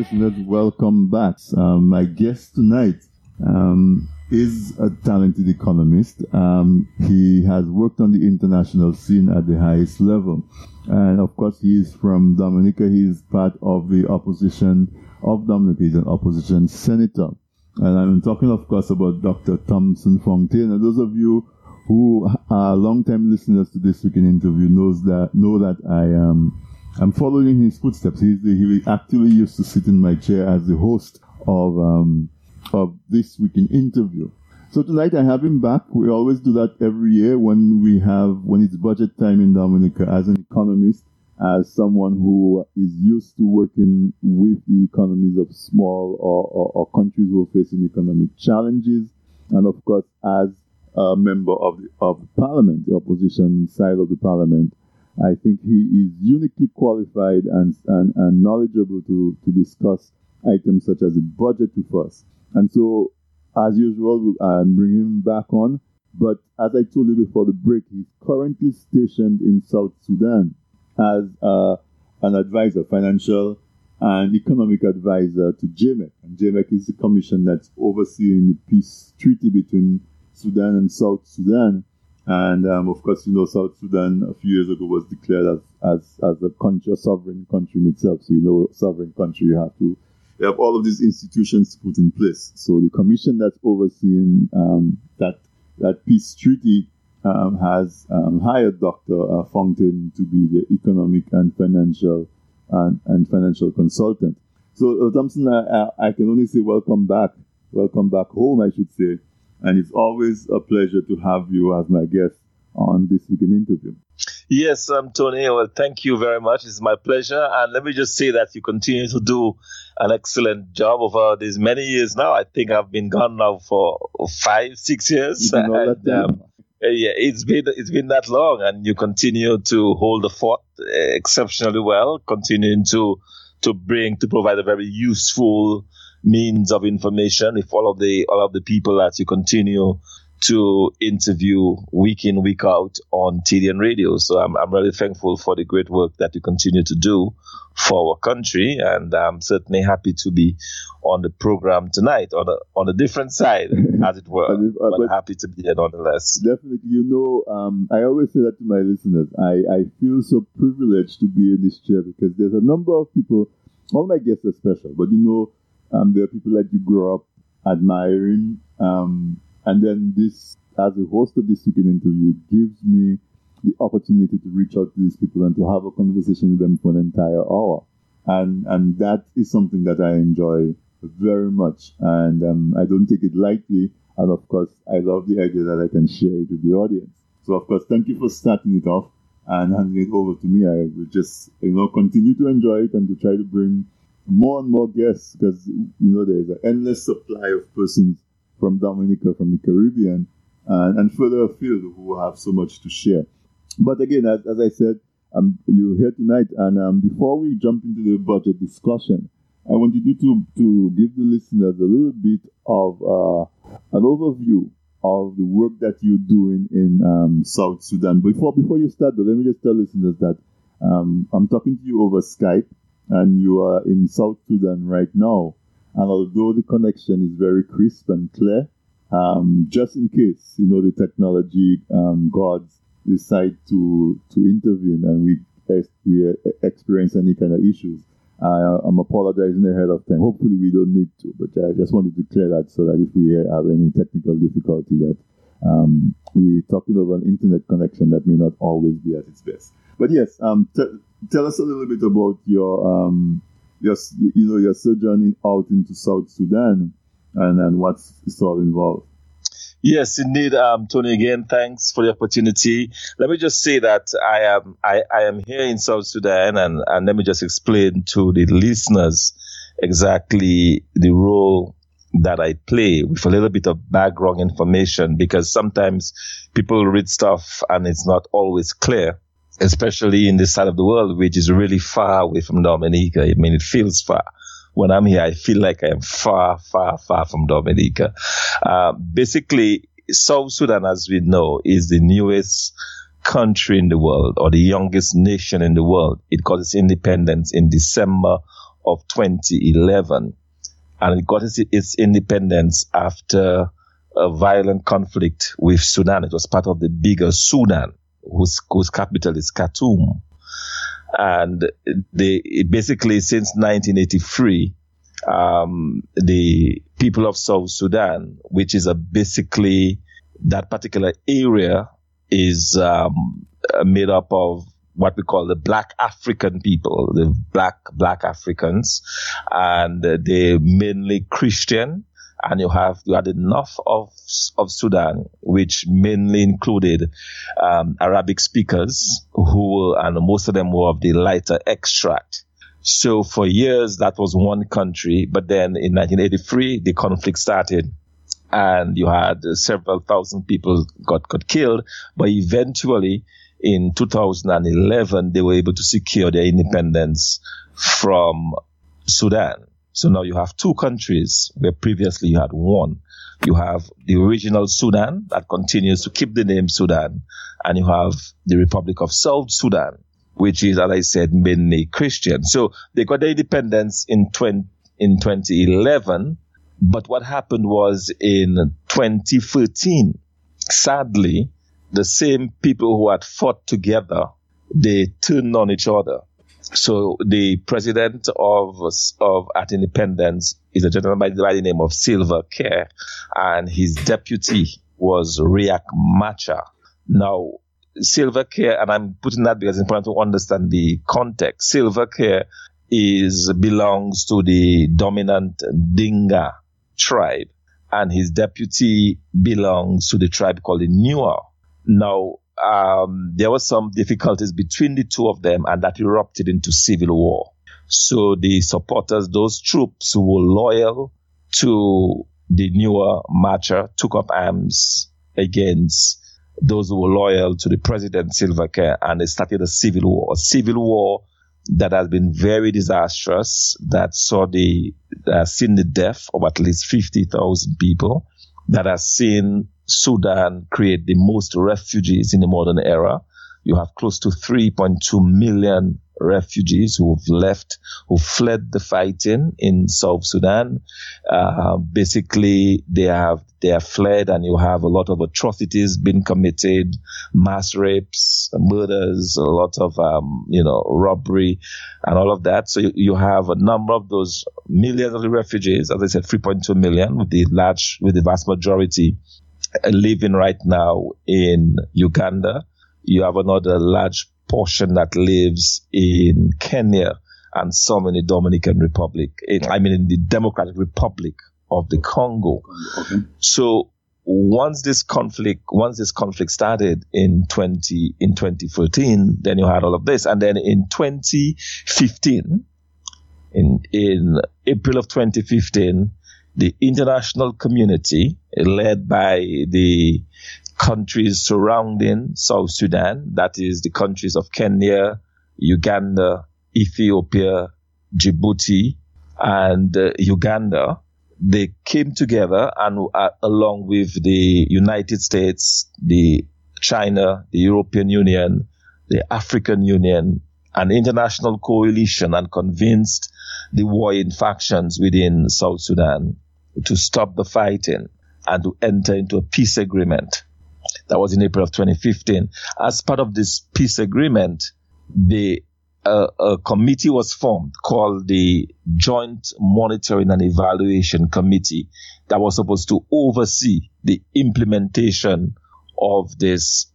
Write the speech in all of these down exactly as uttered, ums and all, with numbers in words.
listeners, welcome back. Um, my guest tonight um, is a talented economist. Um, he has worked on the international scene at the highest level. And of course, he is from Dominica. He is part of the opposition of Dominica. He's an opposition senator. And I'm talking, of course, about Doctor Thompson Fontaine. And those of you who are long-time listeners to this weekend interview knows that know that I am um, I'm following his footsteps. He's the, he actually used to sit in my chair as the host of um, of this weekend interview. So tonight I have him back. We always do that every year when we have when it's budget time in Dominica. As an economist, as someone who is used to working with the economies of small or, or, or countries who are facing economic challenges, and of course as a member of the, of the parliament, the opposition side of the parliament, I think he is uniquely qualified and and, and knowledgeable to, to discuss items such as the budget with us. And so, as usual, I'm bringing him back on. But as I told you before the break, he's currently stationed in South Sudan as uh, an advisor, financial and economic advisor to J M E C. And J M E C is the commission that's overseeing the peace treaty between Sudan and South Sudan, and um, of course, you know, South Sudan a few years ago was declared as as, as a country, a sovereign country in itself. So, you know, sovereign country, you have to you have all of these institutions put in place. So, the commission that's overseeing um, that that peace treaty um, has um, hired Doctor Fontaine to be the economic and financial and, and financial consultant. So, uh, Thompson, I, I can only say welcome back, welcome back home, I should say. And it's always a pleasure to have you as my guest on This Week in Interview. Yes, um, Tony. Well, thank you very much. It's my pleasure. And let me just say that you continue to do an excellent job over these many years now. I think I've been gone now for five, six years. And, um, yeah, it's been it's been that long, and you continue to hold the fort exceptionally well, continuing to to bring to provide a very useful means of information if all of the all of the people that you continue to interview week in, week out on T D N Radio. So I'm I'm really thankful for the great work that you continue to do for our country, and I'm certainly happy to be on the program tonight on a on a different side, as it were. but, but happy to be here nonetheless. Definitely, you know, um, I always say that to my listeners. I, I feel so privileged to be in this chair because there's a number of people. All my guests are special, but you know. Um, there are people that you grow up admiring. Um, and then this, as a host of this weekend interview, gives me the opportunity to reach out to these people and to have a conversation with them for an entire hour. And and that is something that I enjoy very much. And um, I don't take it lightly. And of course, I love the idea that I can share it with the audience. So, of course, thank you for starting it off and handing it over to me. I will just, you know, continue to enjoy it and to try to bring more and more guests, because you know there is an endless supply of persons from Dominica, from the Caribbean, and, and further afield who have so much to share. But again, as, as I said, um, you're here tonight, and um, before we jump into the budget discussion, I wanted you to, to give the listeners a little bit of uh, an overview of the work that you're doing in um, South Sudan. Before before you start, though, let me just tell listeners that um, I'm talking to you over Skype. And you are in South Sudan right now. And although the connection is very crisp and clear, um, just in case, you know, the technology um, gods decide to to intervene and we we experience any kind of issues, I, I'm apologizing ahead of time. Hopefully we don't need to, but I just wanted to clear that so that if we have any technical difficulty that um, we're talking over an internet connection that may not always be at its best. But yes, um, t- tell us a little bit about your, um, your, you know, your sojourn out into South Sudan, and, and what's all involved. Yes, indeed, um, Tony. Again, thanks for the opportunity. Let me just say that I am I, I am here in South Sudan, and, and let me just explain to the listeners exactly the role that I play with a little bit of background information, because sometimes people read stuff and it's not always clear, especially in this side of the world, which is really far away from Dominica. I mean, it feels far. When I'm here, I feel like I am far, far, far from Dominica. Uh, basically, South Sudan, as we know, is the newest country in the world, or the youngest nation in the world. It got its independence in December of twenty eleven, and it got its, its independence after a violent conflict with Sudan. It was part of the bigger Sudan, whose, whose capital is Khartoum. And they basically, since nineteen eighty-three, um, the people of South Sudan, which is a basically that particular area, is um, made up of what we call the Black African people, the Black Black Africans, and they're mainly Christian. And you have you had enough of of Sudan, which mainly included um, Arabic speakers, who and most of them were of the lighter extract. So for years that was one country, but then in nineteen eighty-three the conflict started, and you had several thousand people got got killed. But eventually, in two thousand eleven, they were able to secure their independence from Sudan. So now you have two countries where previously you had one. You have the original Sudan that continues to keep the name Sudan, and you have the Republic of South Sudan, which is, as I said, mainly Christian. So they got their independence in twenty, in twenty eleven, but what happened was in twenty thirteen, sadly, the same people who had fought together, they turned on each other. So the president of of at independence is a gentleman by the name of Salva Kiir, and his deputy was Riek Machar. Now, Salva Kiir, and I'm putting that because it's important to understand the context. Salva Kiir is belongs to the dominant Dinka tribe, and his deputy belongs to the tribe called the Nuer. Now, Um, there were some difficulties between the two of them, and that erupted into civil war. So the supporters, those troops who were loyal to the Nuer Machar, took up arms against those who were loyal to the president, Salva Kiir, and they started a civil war. A civil war that has been very disastrous, that saw the, uh, seen the death of at least fifty thousand people, that has seen Sudan create the most refugees in the modern era. You have close to three point two million refugees who've left, who fled the fighting in South Sudan. Uh, basically, they have they have fled, and you have a lot of atrocities being committed, mass rapes, murders, a lot of um, you know robbery, and all of that. So you, you have a number of those millions of the refugees. As I said, three point two million, with the large, with the vast majority living right now in Uganda. You have another large portion that lives in Kenya, and some in the Dominican Republic, I mean in the Democratic Republic of the Congo. Okay. So once this conflict, once this conflict started in twenty in twenty thirteen, then you had all of this, and then in twenty fifteen, in in April of twenty fifteen. The international community, led by the countries surrounding South Sudan, that is the countries of Kenya, Uganda, Ethiopia, Djibouti, and uh, Uganda, they came together, and uh, along with the United States, the China, the European Union, the African Union, an international coalition, and convinced the warring factions within South Sudan to stop the fighting and to enter into a peace agreement. That was in April of twenty fifteen. As part of this peace agreement, the uh, a committee was formed called the Joint Monitoring and Evaluation Committee that was supposed to oversee the implementation of this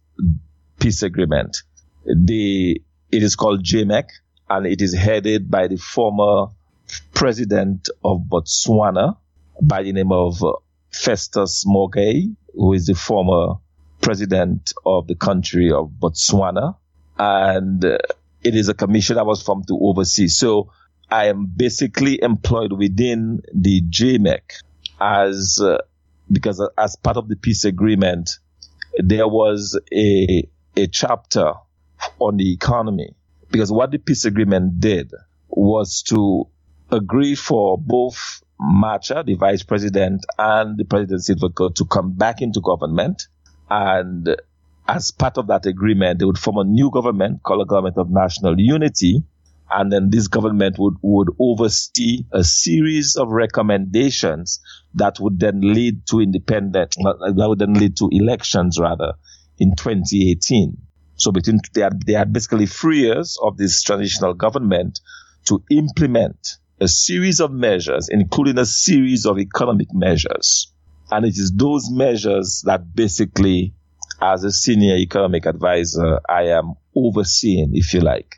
peace agreement. The It is called J M E C, and it is headed by the former president of Botswana by the name of Festus Mogae, who is the former president of the country of Botswana. And uh, it is a commission that was formed to oversee. So I am basically employed within the J M E C as, uh, because as part of the peace agreement, there was a, a chapter on the economy, because what the peace agreement did was to agree for both Machar, the vice president, and the president Salva Kiir to come back into government, and as part of that agreement they would form a new government called a government of national unity, and then this government would, would oversee a series of recommendations that would then lead to independent, that would then lead to elections rather in twenty eighteen. So between they had, they had basically three years of this transitional government to implement a series of measures, including a series of economic measures. And it is those measures that basically, as a senior economic advisor, I am overseeing, if you like.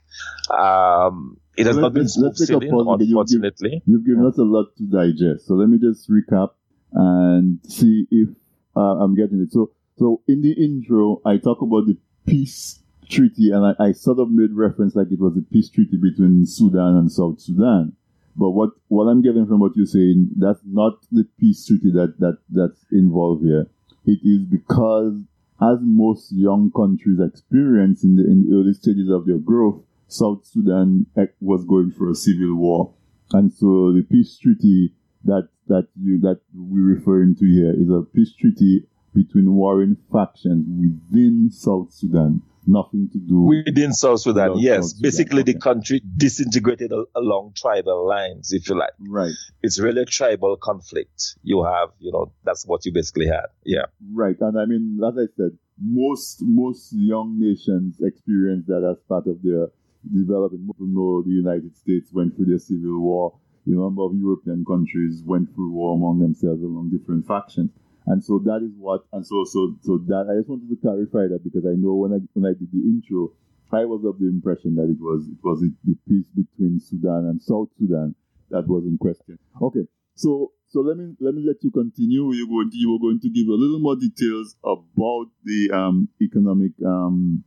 Um, it has let, not been smooth, unfortunately. You've given us a lot to digest. So let me just recap and see if uh, I'm getting it. So, so in the intro, I talk about the peace treaty, and I, I sort of made reference like it was a peace treaty between Sudan and South Sudan. But what, what I'm getting from what you're saying, that's not the peace treaty that, that that's involved here. It is because, as most young countries experience in the, in the early stages of their growth, South Sudan was going for a civil war, and so the peace treaty that that you that we're referring to here is a peace treaty between warring factions within South Sudan. Nothing to do within South Sudan. South yes, South basically Sudan. The country disintegrated along tribal lines, if you like. Right. It's really a tribal conflict. You have, you know, that's what you basically had. Yeah. Right, and I mean, as I said, most most young nations experience that as part of their development. Most people know the United States went through their civil war. A number of European countries went through war among themselves along different factions. And so that is what, and so, so, so that, I just wanted to clarify that, because I know when I, when I did the intro, I was of the impression that it was, it was the peace between Sudan and South Sudan that was in question. Okay. So, so let me, let me let you continue. You were, you were going to give a little more details about the, um, economic, um,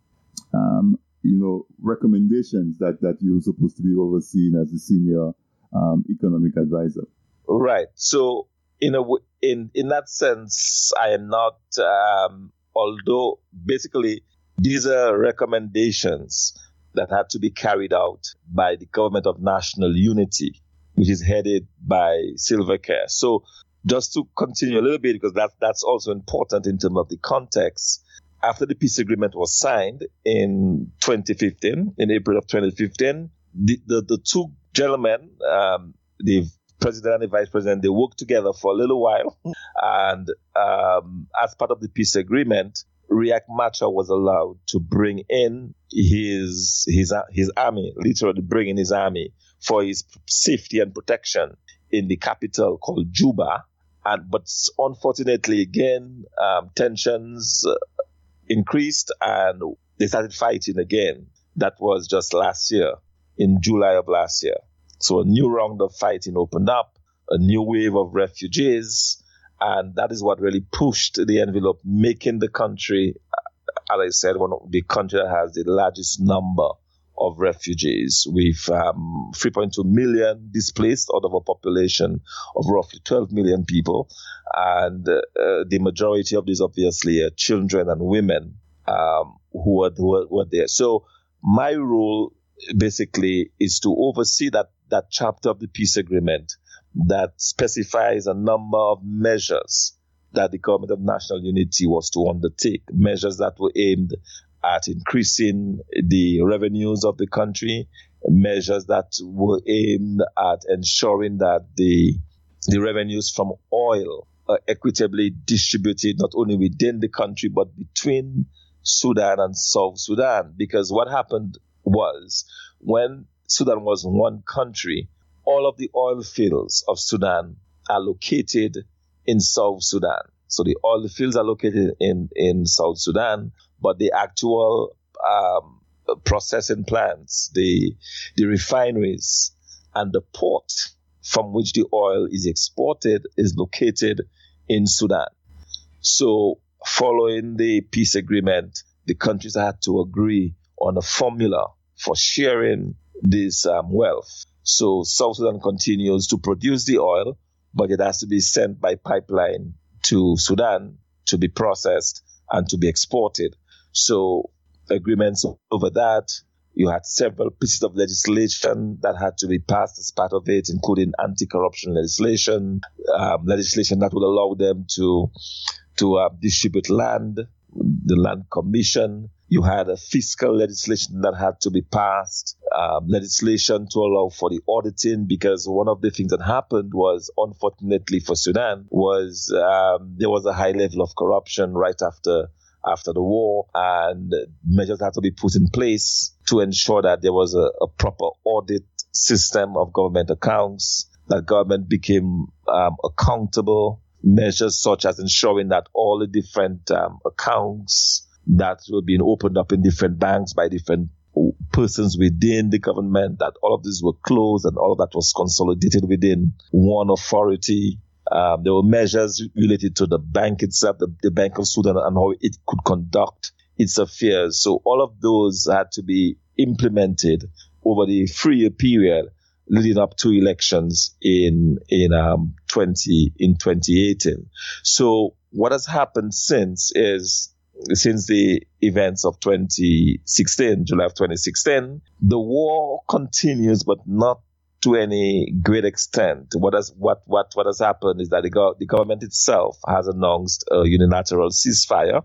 um, you know, recommendations that, that you're supposed to be overseeing as a senior, um, economic advisor. Right. So, In, a, in in that sense, I am not, um, although basically these are recommendations that had to be carried out by the Government of National Unity, which is headed by Salva Kiir. So just to continue a little bit, because that, that's also important in terms of the context, after the peace agreement was signed in twenty fifteen, in April of twenty fifteen, the, the, the two gentlemen, um, they've President and the Vice President, they worked together for a little while. And um, as part of the peace agreement, Riek Machar was allowed to bring in his his his army, literally bring in his army for his safety and protection in the capital called Juba. And but unfortunately, again, um, tensions uh, increased and they started fighting again. That was just last year, in July of last year. So a new round of fighting opened up, a new wave of refugees, and that is what really pushed the envelope, making the country, as I said, one of the country that has the largest number of refugees, with um, three point two million displaced out of a population of roughly twelve million people. And uh, the majority of these, obviously, are children and women um, who, are, who, are, who are there. So my role, basically, is to oversee that that chapter of the peace agreement that specifies a number of measures that the Government of National Unity was to undertake, measures that were aimed at increasing the revenues of the country, measures that were aimed at ensuring that the the revenues from oil are equitably distributed, not only within the country, but between Sudan and South Sudan. Because what happened was, when Sudan was one country, all of the oil fields of Sudan are located in South Sudan. So the oil fields are located in, in South Sudan, but the actual um, processing plants, the the refineries, and the port from which the oil is exported is located in Sudan. So following the peace agreement, the countries had to agree on a formula for sharing this um, wealth. So South Sudan continues to produce the oil, but it has to be sent by pipeline to Sudan to be processed and to be exported. So agreements over that. You had several pieces of legislation that had to be passed as part of it, including anti-corruption legislation, um, legislation that would allow them to, to uh, distribute land, the land commission. You had a fiscal legislation that had to be passed, um, legislation to allow for the auditing, because one of the things that happened was, unfortunately for Sudan, was um, there was a high level of corruption right after after the war, and measures had to be put in place to ensure that there was a, a proper audit system of government accounts, that government became um, accountable. Measures such as ensuring that all the different um, accounts that were being opened up in different banks by different persons within the government, that all of these were closed and all of that was consolidated within one authority. Um, there were measures related to the bank itself, the, the Bank of Sudan, and how it could conduct its affairs. So all of those had to be implemented over the three-year period leading up to elections in in um twenty in twenty eighteen. So what has happened since is since the events of twenty sixteen, July of twenty sixteen, the war continues, but not to any great extent. What has what what what has happened is that the, go- the government itself has announced a unilateral ceasefire,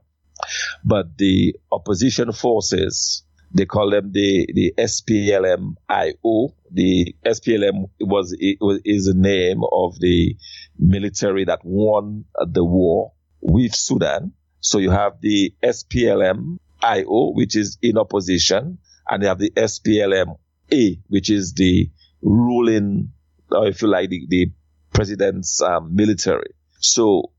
but the opposition forces, they call them the, the S P L M I O. The S P L M was, it was is the name of the military that won the war with Sudan. So you have the S P L M I O, which is in opposition, and you have the S P L M A, which is the ruling, or if you like, the, the president's um, military. So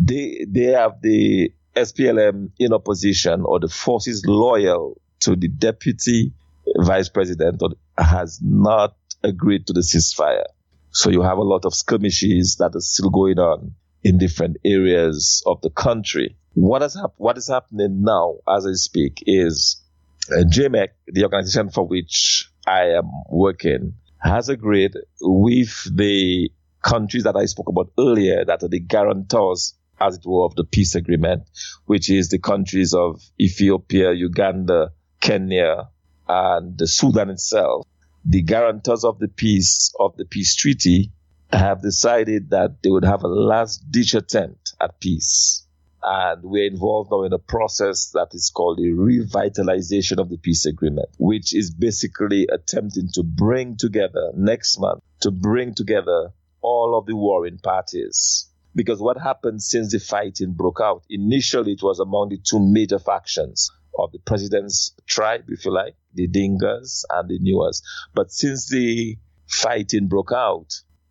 they they have the S P L M in opposition, or the forces loyal to the deputy vice president, has not agreed to the ceasefire. So you have a lot of skirmishes that are still going on in different areas of the country. What has hap- what is happening now, as I speak, is uh, J M E C, the organization for which I am working, has agreed with the countries that I spoke about earlier that are the guarantors, as it were, of the peace agreement, which is the countries of Ethiopia, Uganda, Kenya, and Sudan itself. The guarantors of the peace of the peace treaty have decided that they would have a last-ditch attempt at peace. And we're involved now in a process that is called the revitalization of the peace agreement, which is basically attempting to bring together next month, to bring together all of the warring parties. Because what happened since the fighting broke out, initially it was among the two major factions of the president's tribe, if you like, the Dinkas and the Nuers. But since the fighting broke out,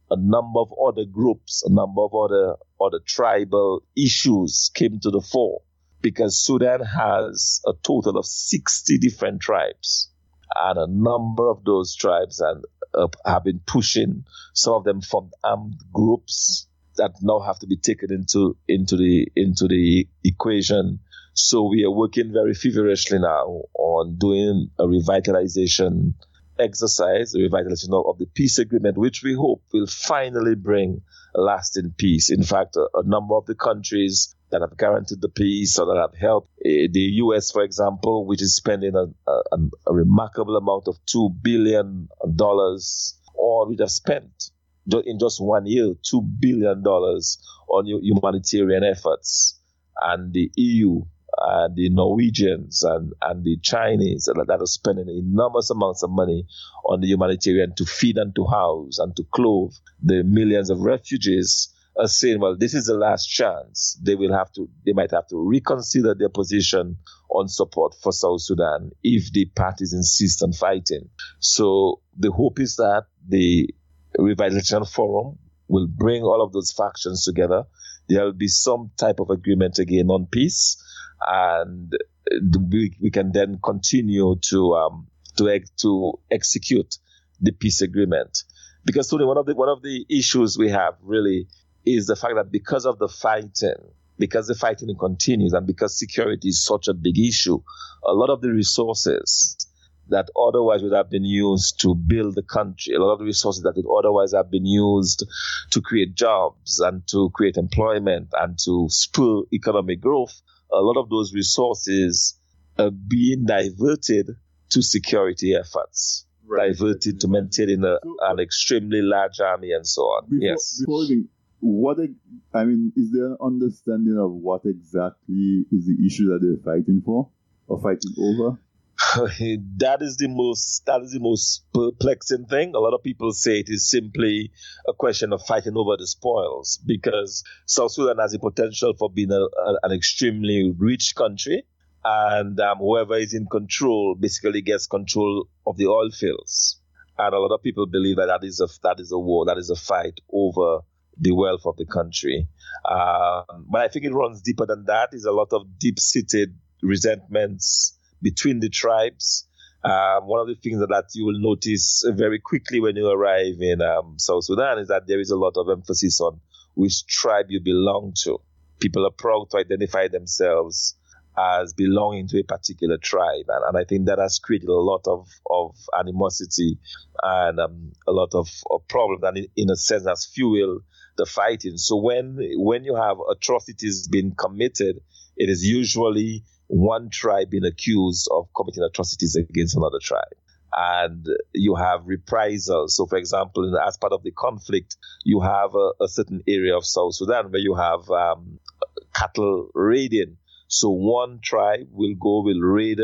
a number of other groups, a number of other, other tribal issues came to the fore, because Sudan has a total of sixty different tribes, and a number of those tribes and, uh, have been pushing, some of them from armed groups that now have to be taken into, into the, into the equation. So we are working very feverishly now on doing a revitalization exercise, a revitalization of the peace agreement, which we hope will finally bring lasting peace. In fact, a, a number of the countries that have guaranteed the peace or that have helped, uh, the U S, for example, which is spending a, a, a remarkable amount of two billion dollars, or we have spent in just one year two billion dollars on humanitarian efforts, and the E U, and the Norwegians and, and the Chinese that are spending enormous amounts of money on the humanitarian to feed and to house and to clothe the millions of refugees, are saying, well, this is the last chance. They will have to, they might have to reconsider their position on support for South Sudan if the parties insist on fighting. So the hope is that the Revitalization Forum will bring all of those factions together. There will be some type of agreement again on peace, and we, we can then continue to um, to to execute the peace agreement. Because today, one of the one of the issues we have really is the fact that because of the fighting, because the fighting continues, and because security is such a big issue, a lot of the resources that otherwise would have been used to build the country, a lot of the resources that would otherwise have been used to create jobs and to create employment and to spur economic growth, a lot of those resources are being diverted to security efforts, right, diverted right, to right. maintaining a, so, an extremely large army and so on. Before, yes. Before we, what I mean, is there an understanding of what exactly is the issue that they're fighting for or fighting over? That is the most that is the most perplexing thing. A lot of people say it is simply a question of fighting over the spoils, because South Sudan has the potential for being a, a, an extremely rich country, and um, whoever is in control basically gets control of the oil fields. And a lot of people believe that that is a that is a war, that is a fight over the wealth of the country. Um, but I think it runs deeper than that. It's a lot of deep-seated resentments between the tribes. Um, one of the things that, that you will notice very quickly when you arrive in um, South Sudan is that there is a lot of emphasis on which tribe you belong to. People are proud to identify themselves as belonging to a particular tribe. And, and I think that has created a lot of, of animosity and um, a lot of, of problems, and in, in a sense has fueled the fighting. So when when you have atrocities being committed, it is usually one tribe being accused of committing atrocities against another tribe. And you have reprisals. So, for example, as part of the conflict, you have a, a certain area of South Sudan where you have um, cattle raiding. So one tribe will go, will raid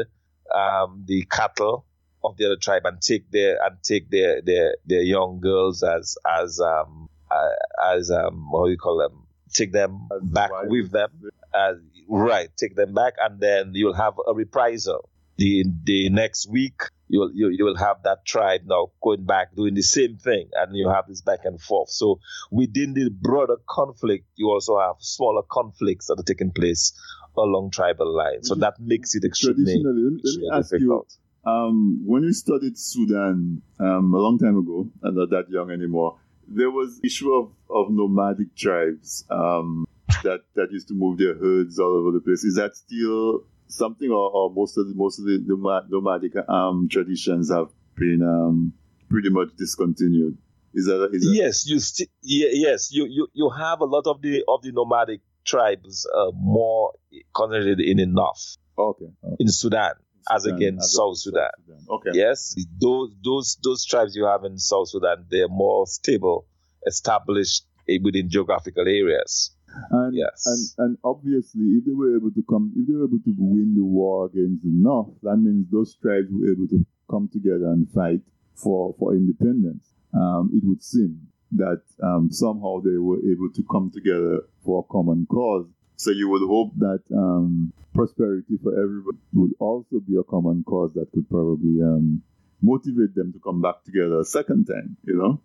um, the cattle of the other tribe and take their and take their, their, their young girls as as um uh, as um what do you call them? Take them as back wives. with them, uh, right? Take them back, and then you'll have a reprisal. The the next week you'll you, you will have that tribe now going back doing the same thing, and you have this back and forth. So within the broader conflict, you also have smaller conflicts that are taking place along tribal lines. So that makes it extremely Traditionally, let me, let me ask difficult. You, um, when you studied Sudan um, a long time ago, I'm not that young anymore, there was the issue of, of nomadic tribes um, that, that used to move their herds all over the place. Is that still something, or, or most of the, most of the nomadic um, traditions have been um, pretty much discontinued? Is that, is that yes? You st- yeah, yes, you, you you have a lot of the of the nomadic tribes uh, more concentrated in the north, okay, okay. in Sudan, Sudan as against as South Sudan. Sudan. Okay. Yes, those those those tribes you have in South Sudan, they're more stable, established within geographical areas. And, yes, and and obviously, if they were able to come, if they were able to win the war against the north, that means those tribes were able to come together and fight for for independence. Um, it would seem that um, somehow they were able to come together for a common cause. So you would hope that um, prosperity for everybody would also be a common cause that could probably um, motivate them to come back together a second time, you know?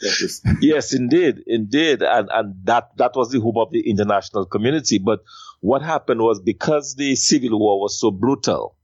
Just... Yes, indeed, indeed. And and that, that was the hope of the international community. But what happened was, because the civil war was so brutal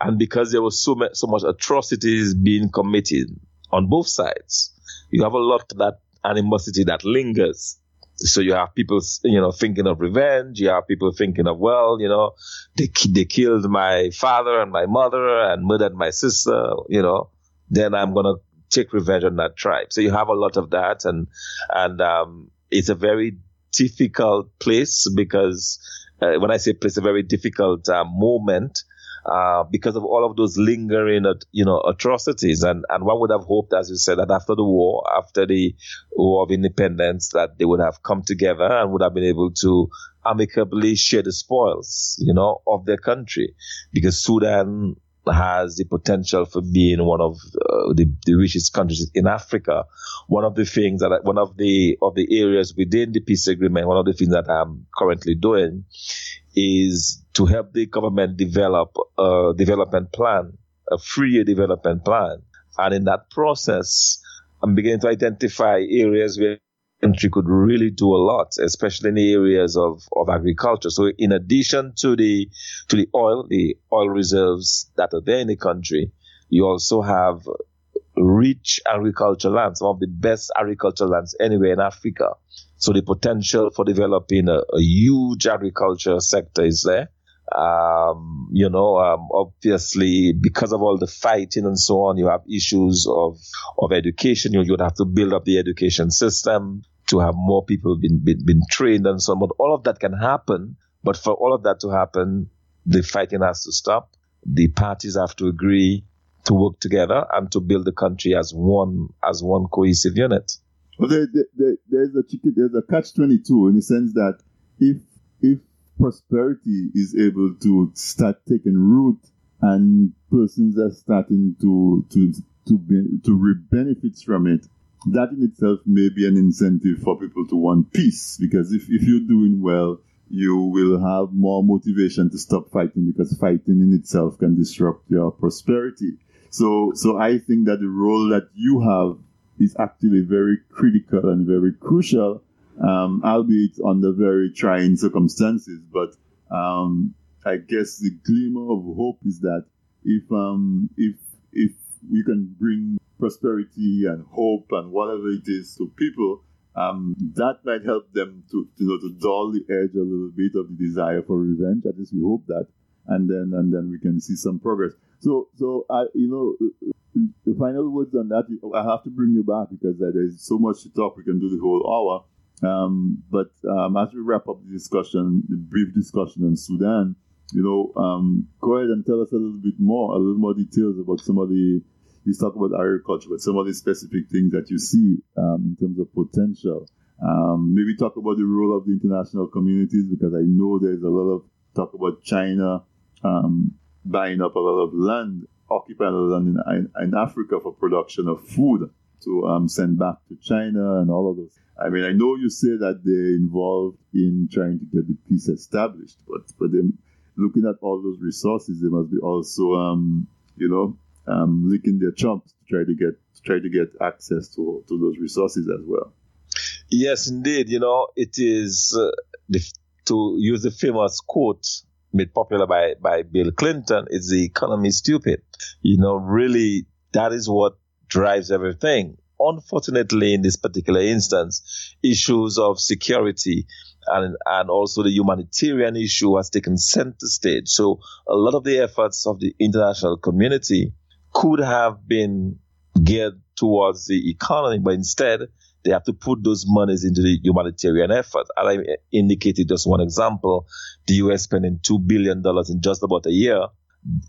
and because there was so much, so much atrocities being committed on both sides, you have a lot of that animosity that lingers. So you have people, you know, thinking of revenge. You have people thinking of, well, you know, they they killed my father and my mother and murdered my sister, you know, then I'm gonna take revenge on that tribe. So you have a lot of that, and and um, it's a very difficult place because uh, when I say place, a very difficult uh, moment. Uh, because of all of those lingering, you know, atrocities, and and one would have hoped, as you said, that after the war, after the War of Independence, that they would have come together and would have been able to amicably share the spoils, you know, of their country, because Sudan has the potential for being one of uh, the, the richest countries in Africa. One of the things that one of the of the areas within the peace agreement, one of the things that I'm currently doing is to help the government develop a development plan, a three-year development plan. And in that process, I'm beginning to identify areas where the country could really do a lot, especially in the areas of, of agriculture. So in addition to the to the oil, the oil reserves that are there in the country, you also have rich agricultural lands, some of the best agricultural lands anywhere in Africa. So the potential for developing a, a huge agriculture sector is there. Um, you know, um, obviously, because of all the fighting and so on, you have issues of, of education. You, you would have to build up the education system to have more people been, been, been trained and so on. But all of that can happen. But for all of that to happen, the fighting has to stop. The parties have to agree to work together and to build the country as one, as one cohesive unit. Well, there, there, there's a there's a catch twenty-two in the sense that if if prosperity is able to start taking root and persons are starting to to to be, to reap benefits from it. That in itself may be an incentive for people to want peace, because if, if you're doing well, you will have more motivation to stop fighting, because fighting in itself can disrupt your prosperity. So, so I think that the role that you have is actually very critical and very crucial, um, albeit under very trying circumstances. But um, I guess the glimmer of hope is that if um, if if we can bring prosperity and hope and whatever it is to people, um, that might help them to, you know, to dull the edge a little bit of the desire for revenge. At least we hope that, and then and then we can see some progress. So, so I, you know, the final words on that, I have to bring you back because there's so much to talk. We can do the whole hour, um, but um, as we wrap up the discussion, the brief discussion on Sudan, you know, um, go ahead and tell us a little bit more, a little more details about some of the. You talk about agriculture, but some of the specific things that you see um, in terms of potential. Um, maybe talk about the role of the international communities, because I know there's a lot of talk about China um, buying up a lot of land, occupying a lot of land in, in Africa for production of food to um, send back to China and all of this. I mean, I know you say that they're involved in trying to get the peace established, but, but they, looking at all those resources, they must be also, um, you know, Um, licking their chops to try to get to try to get access to to those resources as well. Yes, indeed. You know, it is uh, the, to use the famous quote made popular by, by Bill Clinton, it's the economy stupid. You know, really, that is what drives everything. Unfortunately, in this particular instance, issues of security and and also the humanitarian issue has taken center stage. So a lot of the efforts of the international community could have been geared towards the economy, but instead they have to put those monies into the humanitarian effort. As I indicated, just one example, the U S spending two billion dollars in just about a year.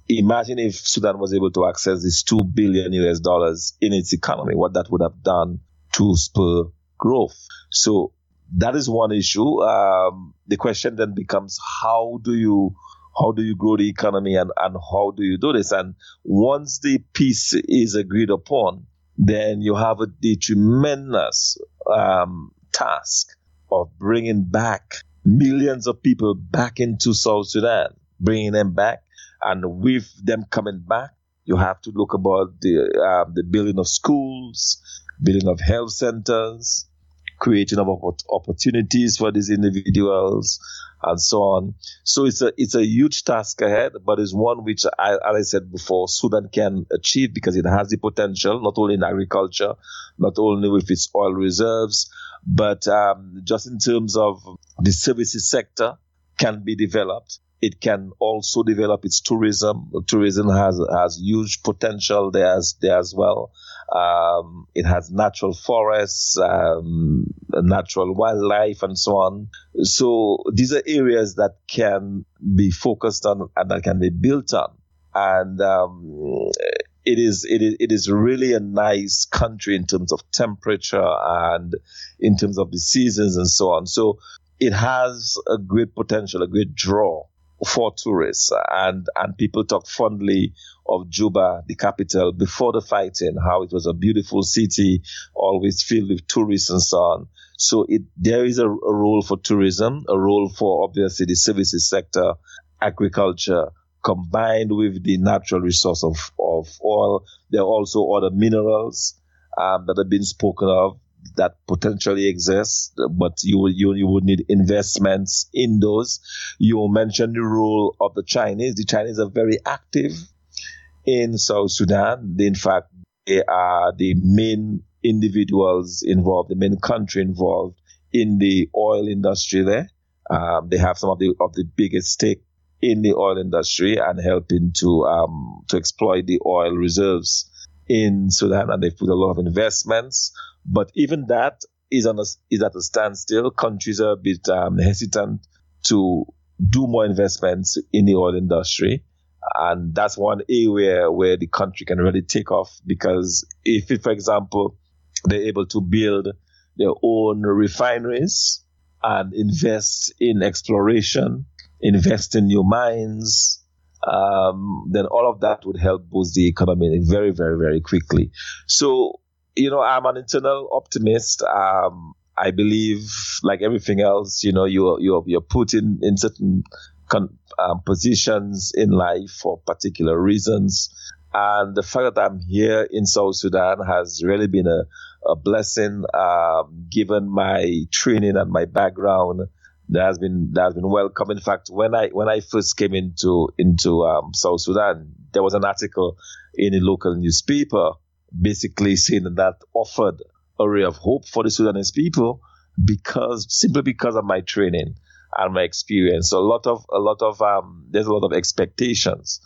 Imagine if Sudan was able to access this two billion U S dollars in its economy, what that would have done to spur growth. So that is one issue. Um, the question then becomes, how do you How do you grow the economy and, and how do you do this? And once the peace is agreed upon, then you have a, a tremendous um, task of bringing back millions of people back into South Sudan, bringing them back. And with them coming back, you have to look about the, uh, the building of schools, building of health centers, creating of opportunities for these individuals, and so on. So it's a it's a huge task ahead, but it's one which, I, as I said before, Sudan can achieve because it has the potential, not only in agriculture, not only with its oil reserves, but um, just in terms of the services sector can be developed. It can also develop its tourism. Tourism has has huge potential there as, there as well. Um, it has natural forests, um, natural wildlife, and so on. So these are areas that can be focused on and that can be built on. And um, it is it is it is really a nice country in terms of temperature and in terms of the seasons and so on. So it has a great potential, a great draw for tourists, and, and people talk fondly of Juba, the capital, before the fighting, how it was a beautiful city, always filled with tourists and so on. So it there is a, a role for tourism, a role for obviously the services sector, agriculture, combined with the natural resource of, of oil. There are also other minerals um, that have been spoken of that potentially exists, but you will you, you would need investments in those. You mentioned the role of the Chinese. The Chinese are very active in South Sudan. They, in fact, they are the main individuals involved, the main country involved in the oil industry there. Um, they have some of the of the biggest stake in the oil industry and helping to um, to exploit the oil reserves in Sudan, and they've put a lot of investments. But even that is on a, is at a standstill. Countries are a bit um, hesitant to do more investments in the oil industry. And that's one area where the country can really take off, because if, for example, they're able to build their own refineries and invest in exploration, invest in new mines, um, then all of that would help boost the economy very, very, very quickly. So, you know, I'm an internal optimist. Um, I believe, like everything else, you know, you're you're, you're put in, in certain con- um, positions in life for particular reasons. And the fact that I'm here in South Sudan has really been a, a blessing, um, given my training and my background. That has been that has been welcome. In fact, when I when I first came into into um, South Sudan, there was an article in a local newspaper basically saying that, that offered a ray of hope for the Sudanese people, because simply because of my training and my experience. So a lot of a lot of um, there's a lot of expectations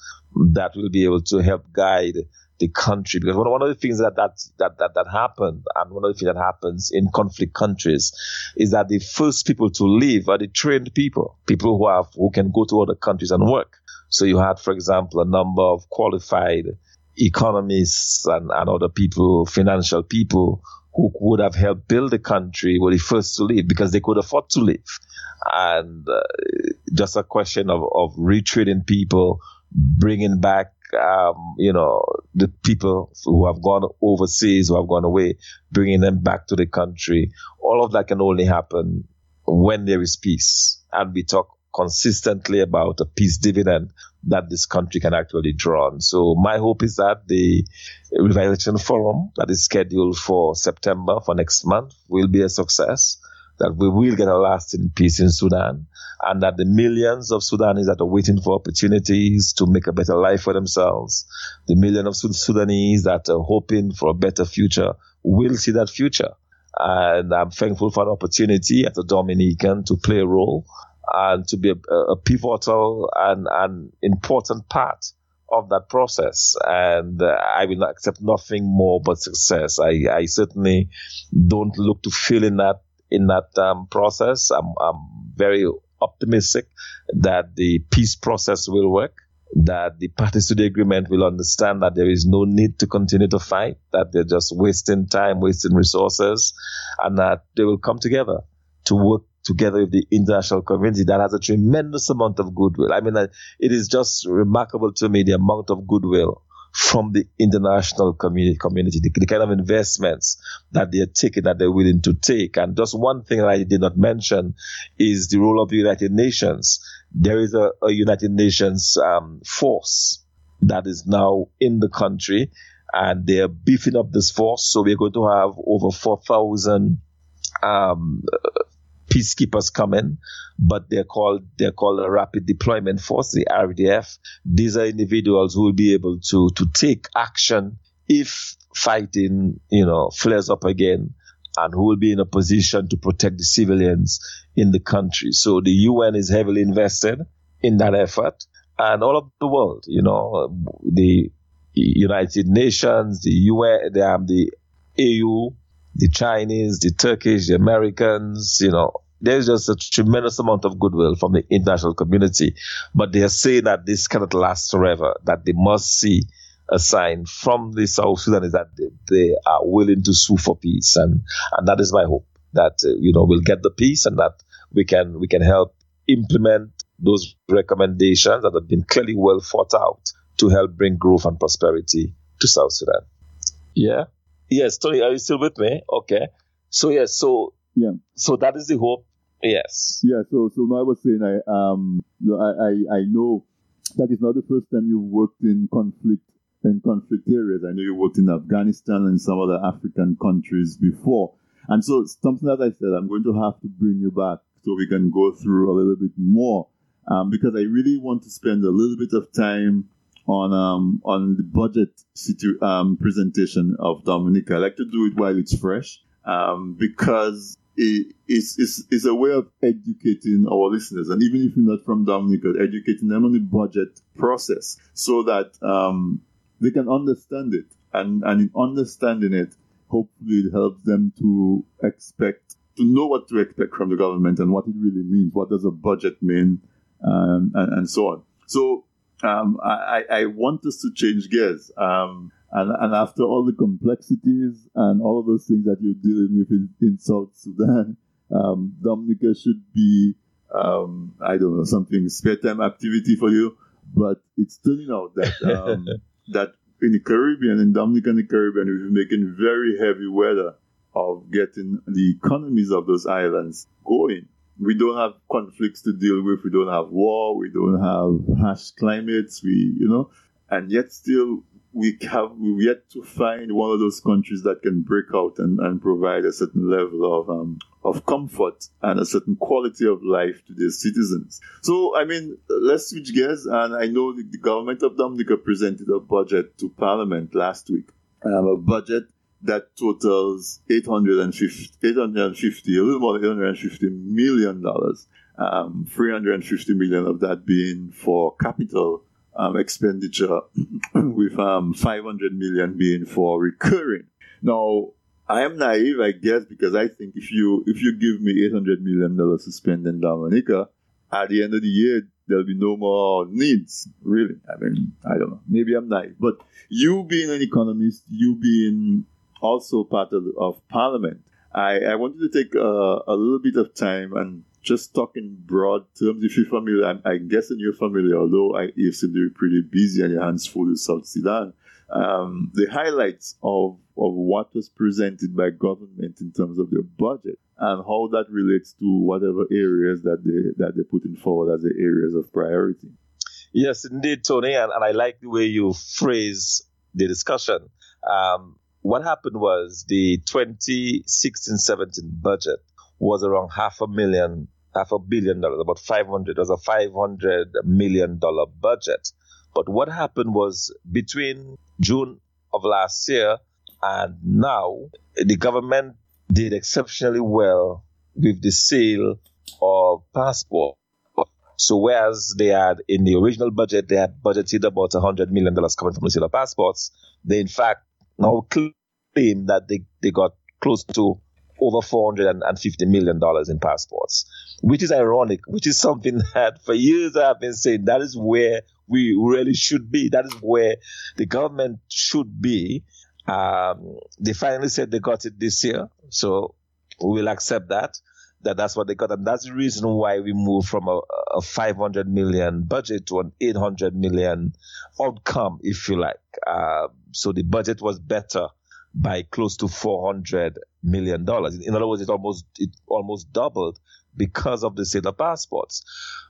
that will be able to help guide the country, because one, one of the things that that, that that that happened, and one of the things that happens in conflict countries, is that the first people to leave are the trained people, people who have who can go to other countries and work. So you had, for example, a number of qualified economists and, and other people, financial people, who would have helped build the country, were the first to leave because they could afford to leave. And uh, just a question of, of retraining people, bringing back, um, you know, the people who have gone overseas, who have gone away, bringing them back to the country. All of that can only happen when there is peace. And we talk consistently about a peace dividend that this country can actually draw on. So my hope is that the Revitalization Forum that is scheduled for September, for next month, will be a success, that we will get a lasting peace in Sudan, and that the millions of Sudanese that are waiting for opportunities to make a better life for themselves, the million of Sudanese that are hoping for a better future, will see that future. And I'm thankful for the opportunity as a Dominican to play a role and to be a, a pivotal and an important part of that process. And uh, I will accept nothing more but success. I, I certainly don't look to fail in that in that um, process. I'm, I'm very optimistic that the peace process will work, that the parties to the agreement will understand that there is no need to continue to fight, that they're just wasting time, wasting resources, and that they will come together to work together with the international community that has a tremendous amount of goodwill. I mean, it is just remarkable to me, the amount of goodwill from the international community, community, the, the kind of investments that they are taking, that they're willing to take. And just one thing that I did not mention is the role of the United Nations. There is a, a United Nations um, force that is now in the country, and they are beefing up this force. So we're going to have over four thousand um, peacekeepers come in, but they're called they're called a Rapid Deployment Force, the R D F. These are individuals who will be able to to take action if fighting, you know, flares up again, and who will be in a position to protect the civilians in the country. So the U N is heavily invested in that effort, and all of the world, you know, the United Nations, the U N, the A U, the Chinese, the Turkish, the Americans, you know, there's just a tremendous amount of goodwill from the international community. But they are saying that this cannot last forever, that they must see a sign from the South Sudanese that they, they are willing to sue for peace. And, and that is my hope, that, uh, you know, we'll get the peace, and that we can we can help implement those recommendations that have been clearly well thought out to help bring growth and prosperity to South Sudan. Yeah. Yes, Tony, are you still with me? Okay. So, yes, so yeah. so that is the hope, yes. Yeah, so so now I was saying, I um I, I, I know that it's not the first time you've worked in conflict in conflict areas. I know you worked in Afghanistan and some other African countries before. And so, something that I said, I'm going to have to bring you back so we can go through a little bit more, um, because I really want to spend a little bit of time on um on the budget situ- um presentation of Dominica. I like to do it while it's fresh, um because it is is is a way of educating our listeners, and even if you're not from Dominica, educating them on the budget process so that um they can understand it, and and in understanding it, hopefully it helps them to expect to know what to expect from the government and what it really means. What does a budget mean, um, and and so on. So. Um, I, I want us to change gears, um, and, and after all the complexities and all of those things that you're dealing with in, in South Sudan, um, Dominica should be, um, I don't know, something spare time activity for you, But it's turning out that um, that in the Caribbean, in Dominica and the Caribbean, we've been making very heavy weather of getting the economies of those islands going. We don't have conflicts to deal with. We don't have war. We don't have harsh climates. We, you know, and yet still we have we yet to find one of those countries that can break out and, and provide a certain level of um, of comfort and a certain quality of life to their citizens. So, I mean, let's switch gears. And I know the, the government of Dominica presented a budget to Parliament last week, um, a budget that totals eight hundred fifty, eight hundred fifty, a little more than eight hundred fifty million dollars, um, three hundred fifty million dollars of that being for capital um, expenditure, with um, five hundred million dollars being for recurring. Now, I am naive, I guess, because I think if you if you give me eight hundred million dollars to spend in Dominica, at the end of the year, there'll be no more needs, really. I mean, I don't know. Maybe I'm naive. But you being an economist, you being also part of, of Parliament, I, I wanted to take uh, a little bit of time and just talk in broad terms. If you're familiar, I'm, I'm guessing you're familiar, although I, you seem to be pretty busy and your hands full with South Sudan. Um, the highlights of, of what was presented by government in terms of their budget and how that relates to whatever areas that, they, that they're putting forward as the areas of priority. Yes, indeed, Tony, and, and I like the way you phrase the discussion. Um, what happened was the twenty sixteen seventeen budget was around half a million, half a billion dollars, about five hundred. It was a five hundred million dollars budget. But what happened was between June of last year and now, the government did exceptionally well with the sale of passports. So whereas they had, in the original budget, they had budgeted about one hundred million dollars coming from the sale of passports, they in fact now claim that they, they got close to over four hundred fifty million dollars in passports, which is ironic, which is something that for years I have been saying that is where we really should be. That is where the government should be. Um, they finally said they got it this year, so we will accept that, that that's what they got. And that's the reason why we moved from a, a five hundred million budget to an eight hundred million outcome, if you like. Uh, so the budget was better by close to four hundred million dollars. In other words, it almost it almost doubled because of the sale of passports.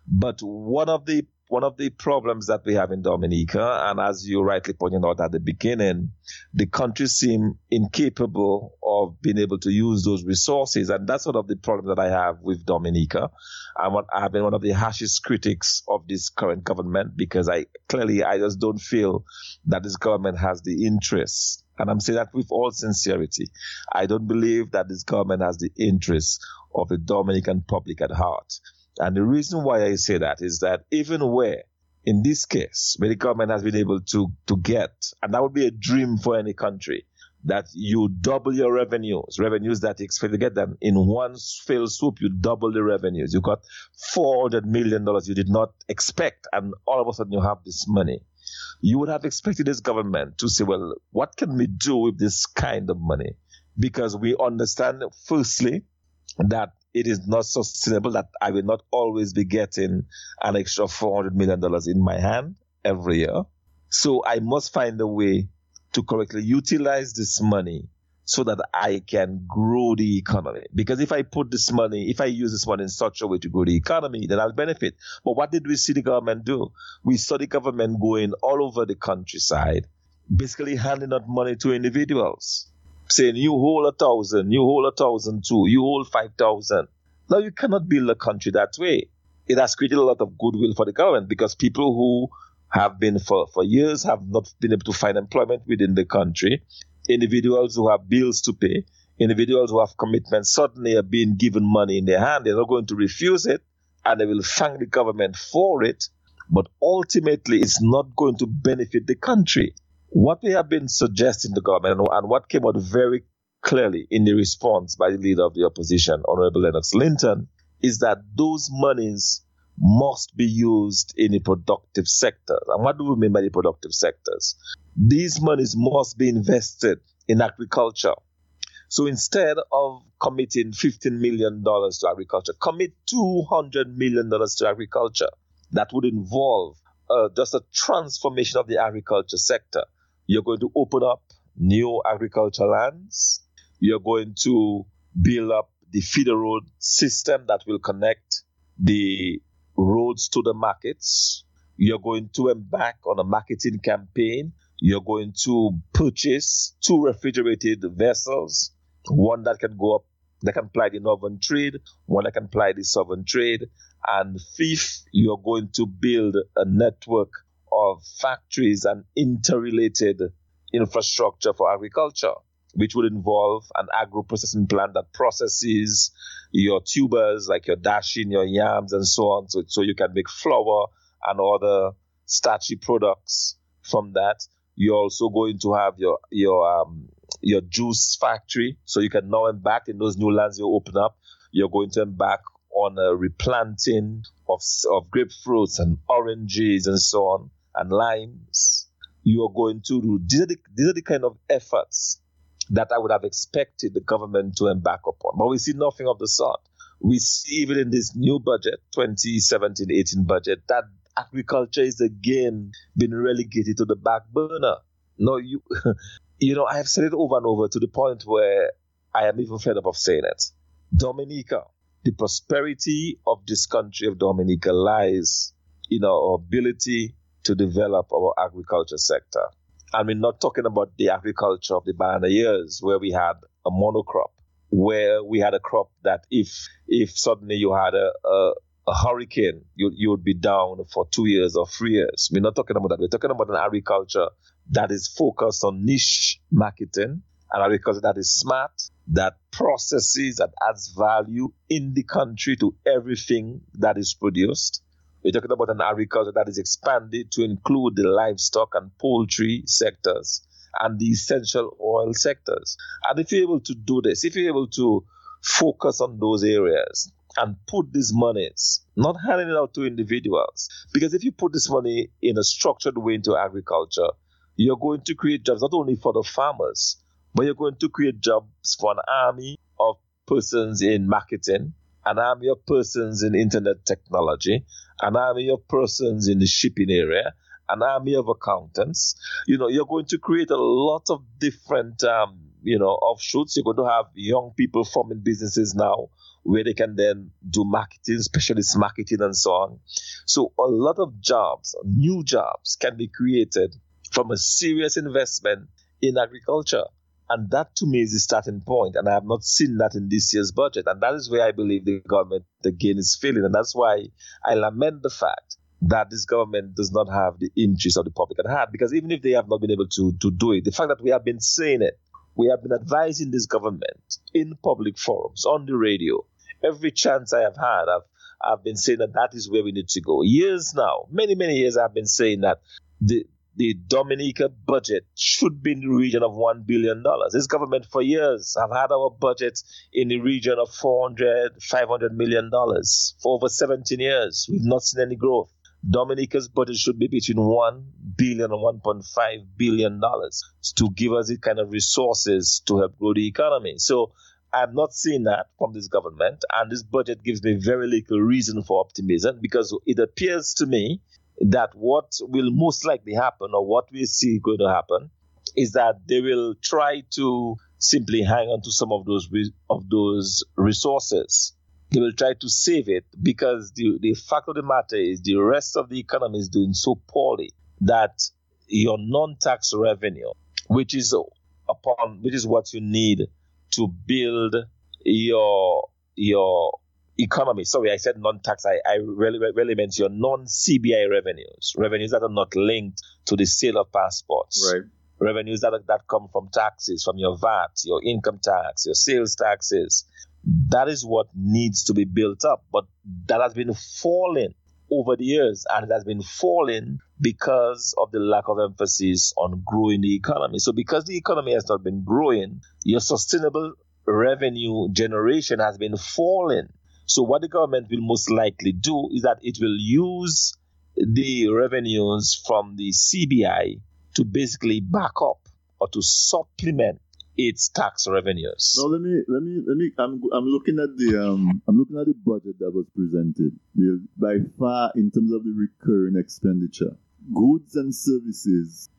But one of the One of the problems that we have in Dominica, and as you rightly pointed out at the beginning, the country seems incapable of being able to use those resources. And that's one of the problems that I have with Dominica. I'm, I've been one of the harshest critics of this current government because I clearly I just don't feel that this government has the interests. And I'm saying that with all sincerity. I don't believe that this government has the interests of the Dominican public at heart. And the reason why I say that is that even where, in this case, where the government has been able to, to get, and that would be a dream for any country, that you double your revenues, revenues that you expect to get them in one fell swoop, you double the revenues. You got four hundred million dollars you did not expect, and all of a sudden you have this money. You would have expected this government to say, well, what can we do with this kind of money? Because we understand, firstly, that it is not sustainable, that I will not always be getting an extra four hundred million dollars in my hand every year. So I must find a way to correctly utilize this money so that I can grow the economy. Because if I put this money, if I use this money in such a way to grow the economy, then I'll benefit. But what did we see the government do? We saw the government going all over the countryside, basically handing out money to individuals, saying you hold a thousand, you hold a thousand too, you hold five thousand. Now you cannot build a country that way. It has created a lot of goodwill for the government because people who have been for, for years have not been able to find employment within the country, individuals who have bills to pay, individuals who have commitments suddenly are being given money in their hand. They're not going to refuse it and they will thank the government for it, but ultimately it's not going to benefit the country. What we have been suggesting to the government and what came out very clearly in the response by the leader of the opposition, Honorable Lennox Linton, is that those monies must be used in the productive sectors. And what do we mean by the productive sectors? These monies must be invested in agriculture. So instead of committing fifteen million dollars to agriculture, commit two hundred million dollars to agriculture. That would involve uh, just a transformation of the agriculture sector. You're going to open up new agricultural lands. You're going to build up the feeder road system that will connect the roads to the markets. You're going to embark on a marketing campaign. You're going to purchase two refrigerated vessels, one that can go up, that can ply the northern trade, one that can ply the southern trade. And fifth, you're going to build a network of factories and interrelated infrastructure for agriculture, which would involve an agro-processing plant that processes your tubers, like your dashin, your yams, and so on, so, so you can make flour and other starchy products from that. You're also going to have your your um, your juice factory, so you can now embark in those new lands you open up. You're going to embark on a replanting of, of grapefruits and oranges and so on, and limes. You are going to do, these are the, these are the kind of efforts that I would have expected the government to embark upon. But we see nothing of the sort. We see even in this new budget, twenty seventeen eighteen budget, that agriculture is again being relegated to the back burner. No, you, you know, I have said it over and over to the point where I am even fed up of saying it. Dominica, the prosperity of this country of Dominica lies in our ability to develop our agriculture sector. And we're not talking about the agriculture of the banana years where we had a monocrop, where we had a crop that if if suddenly you had a, a a hurricane, you you would be down for two years or three years. We're not talking about that. We're talking about an agriculture that is focused on niche marketing, an agriculture that is smart, that processes, that adds value in the country to everything that is produced. We're talking about an agriculture that is expanded to include the livestock and poultry sectors and the essential oil sectors. And if you're able to do this, if you're able to focus on those areas, and put these monies, not handing it out to individuals. Because if you put this money in a structured way into agriculture, you're going to create jobs not only for the farmers, but you're going to create jobs for an army of persons in marketing, an army of persons in internet technology, an army of persons in the shipping area, an army of accountants. You know, you're going to create a lot of different, um, you know, offshoots. You're going to have young people forming businesses now, where they can then do marketing, specialist marketing, and so on. So a lot of jobs, new jobs, can be created from a serious investment in agriculture. And that, to me, is the starting point. And I have not seen that in this year's budget. And that is where I believe the government, again, is failing. And that's why I lament the fact that this government does not have the interest of the public at heart. Because even if they have not been able to, to do it, the fact that we have been saying it, we have been advising this government in public forums, on the radio, every chance I have had, I've, I've been saying that that is where we need to go. Years now, many, many years I've been saying that the, the Dominica budget should be in the region of one billion dollars. This government for years have had our budget in the region of four hundred, five hundred million dollars. For over seventeen years, we've not seen any growth. Dominica's budget should be between one billion dollars and one point five billion dollars to give us the kind of resources to help grow the economy. So I'm not seeing that from this government, and this budget gives me very little reason for optimism, because it appears to me that what will most likely happen, or what we see going to happen, is that they will try to simply hang on to some of those of those resources. They will try to save it, because the, the fact of the matter is the rest of the economy is doing so poorly that your non-tax revenue, which is upon which is what you need to build your your economy. Sorry, I said non-tax. I, I really, really meant your non-C B I revenues, revenues that are not linked to the sale of passports, right. Revenues that, are, that come from taxes, from your V A T, your income tax, your sales taxes. That is what needs to be built up. But that has been falling over the years, and it has been falling because of the lack of emphasis on growing the economy. So because the economy has not been growing, your sustainable revenue generation has been falling. So what the government will most likely do is that it will use the revenues from the C B I to basically back up or to supplement its tax revenues. No, let me, let me, let me. I'm, I'm looking at the, um, I'm looking at the budget that was presented. The, by far, in terms of the recurring expenditure, goods and services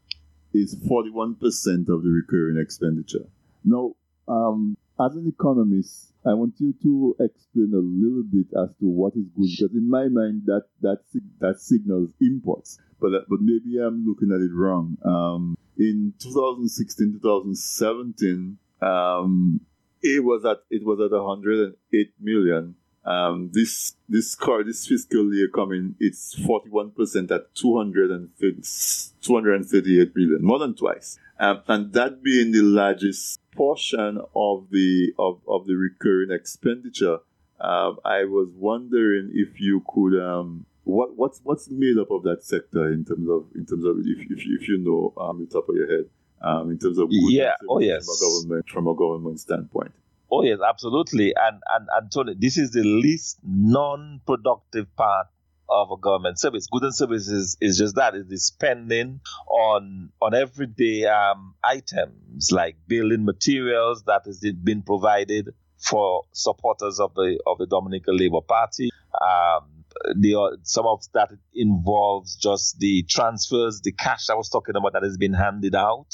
is forty-one percent of the recurring expenditure. Now, um, as an economist, I want you to explain a little bit as to what is goods, because in my mind, that that that signals imports. But but maybe I'm looking at it wrong. Um, in twenty sixteen, twenty seventeen, um, it was at it was at one hundred eight million. Um, this this car, this fiscal year coming, it's forty-one percent at two hundred thirty-eight million, more than twice. Um, and that being the largest portion of the of, of the recurring expenditure, uh, I was wondering if you could um what what's what's made up of that sector in terms of in terms of if if, if you know um the top of your head um in terms of yeah oh yes from a government from a government standpoint. Oh yes, absolutely. And and Antonio, this is the least non-productive part of a government service. Goods and services is just that. It's the spending on on everyday um, items like building materials that is being provided for supporters of the of the Dominica Labour Party. Um, the some of that involves just the transfers, the cash I was talking about that has been handed out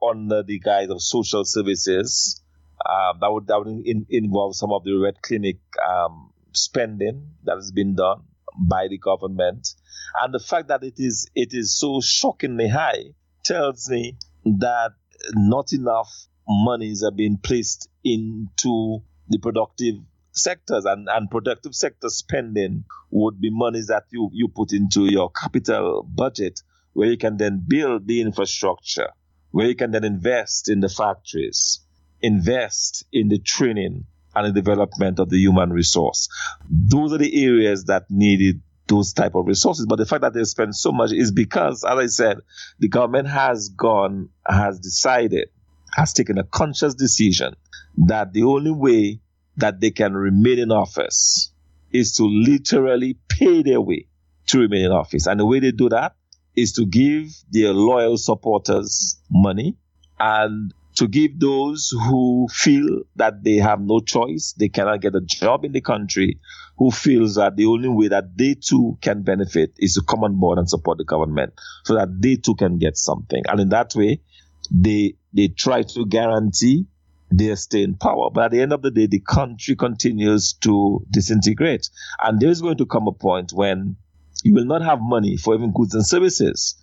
uh, under the guise of social services. Uh, that would that would in, involve some of the Red Clinic um, spending that has been done by the government, and the fact that it is it is so shockingly high tells me that not enough monies are being placed into the productive sectors, and, and productive sector spending would be monies that you, you put into your capital budget, where you can then build the infrastructure, where you can then invest in the factories, invest in the training and the development of the human resource. Those are the areas that needed those type of resources. But the fact that they spend so much is because, as I said, the government has gone, has decided, has taken a conscious decision that the only way that they can remain in office is to literally pay their way to remain in office. And the way they do that is to give their loyal supporters money and to give those who feel that they have no choice, they cannot get a job in the country, who feels that the only way that they too can benefit is to come on board and support the government so that they too can get something. And in that way, they they try to guarantee their stay in power. But at the end of the day, the country continues to disintegrate. And there is going to come a point when you will not have money for even goods and services,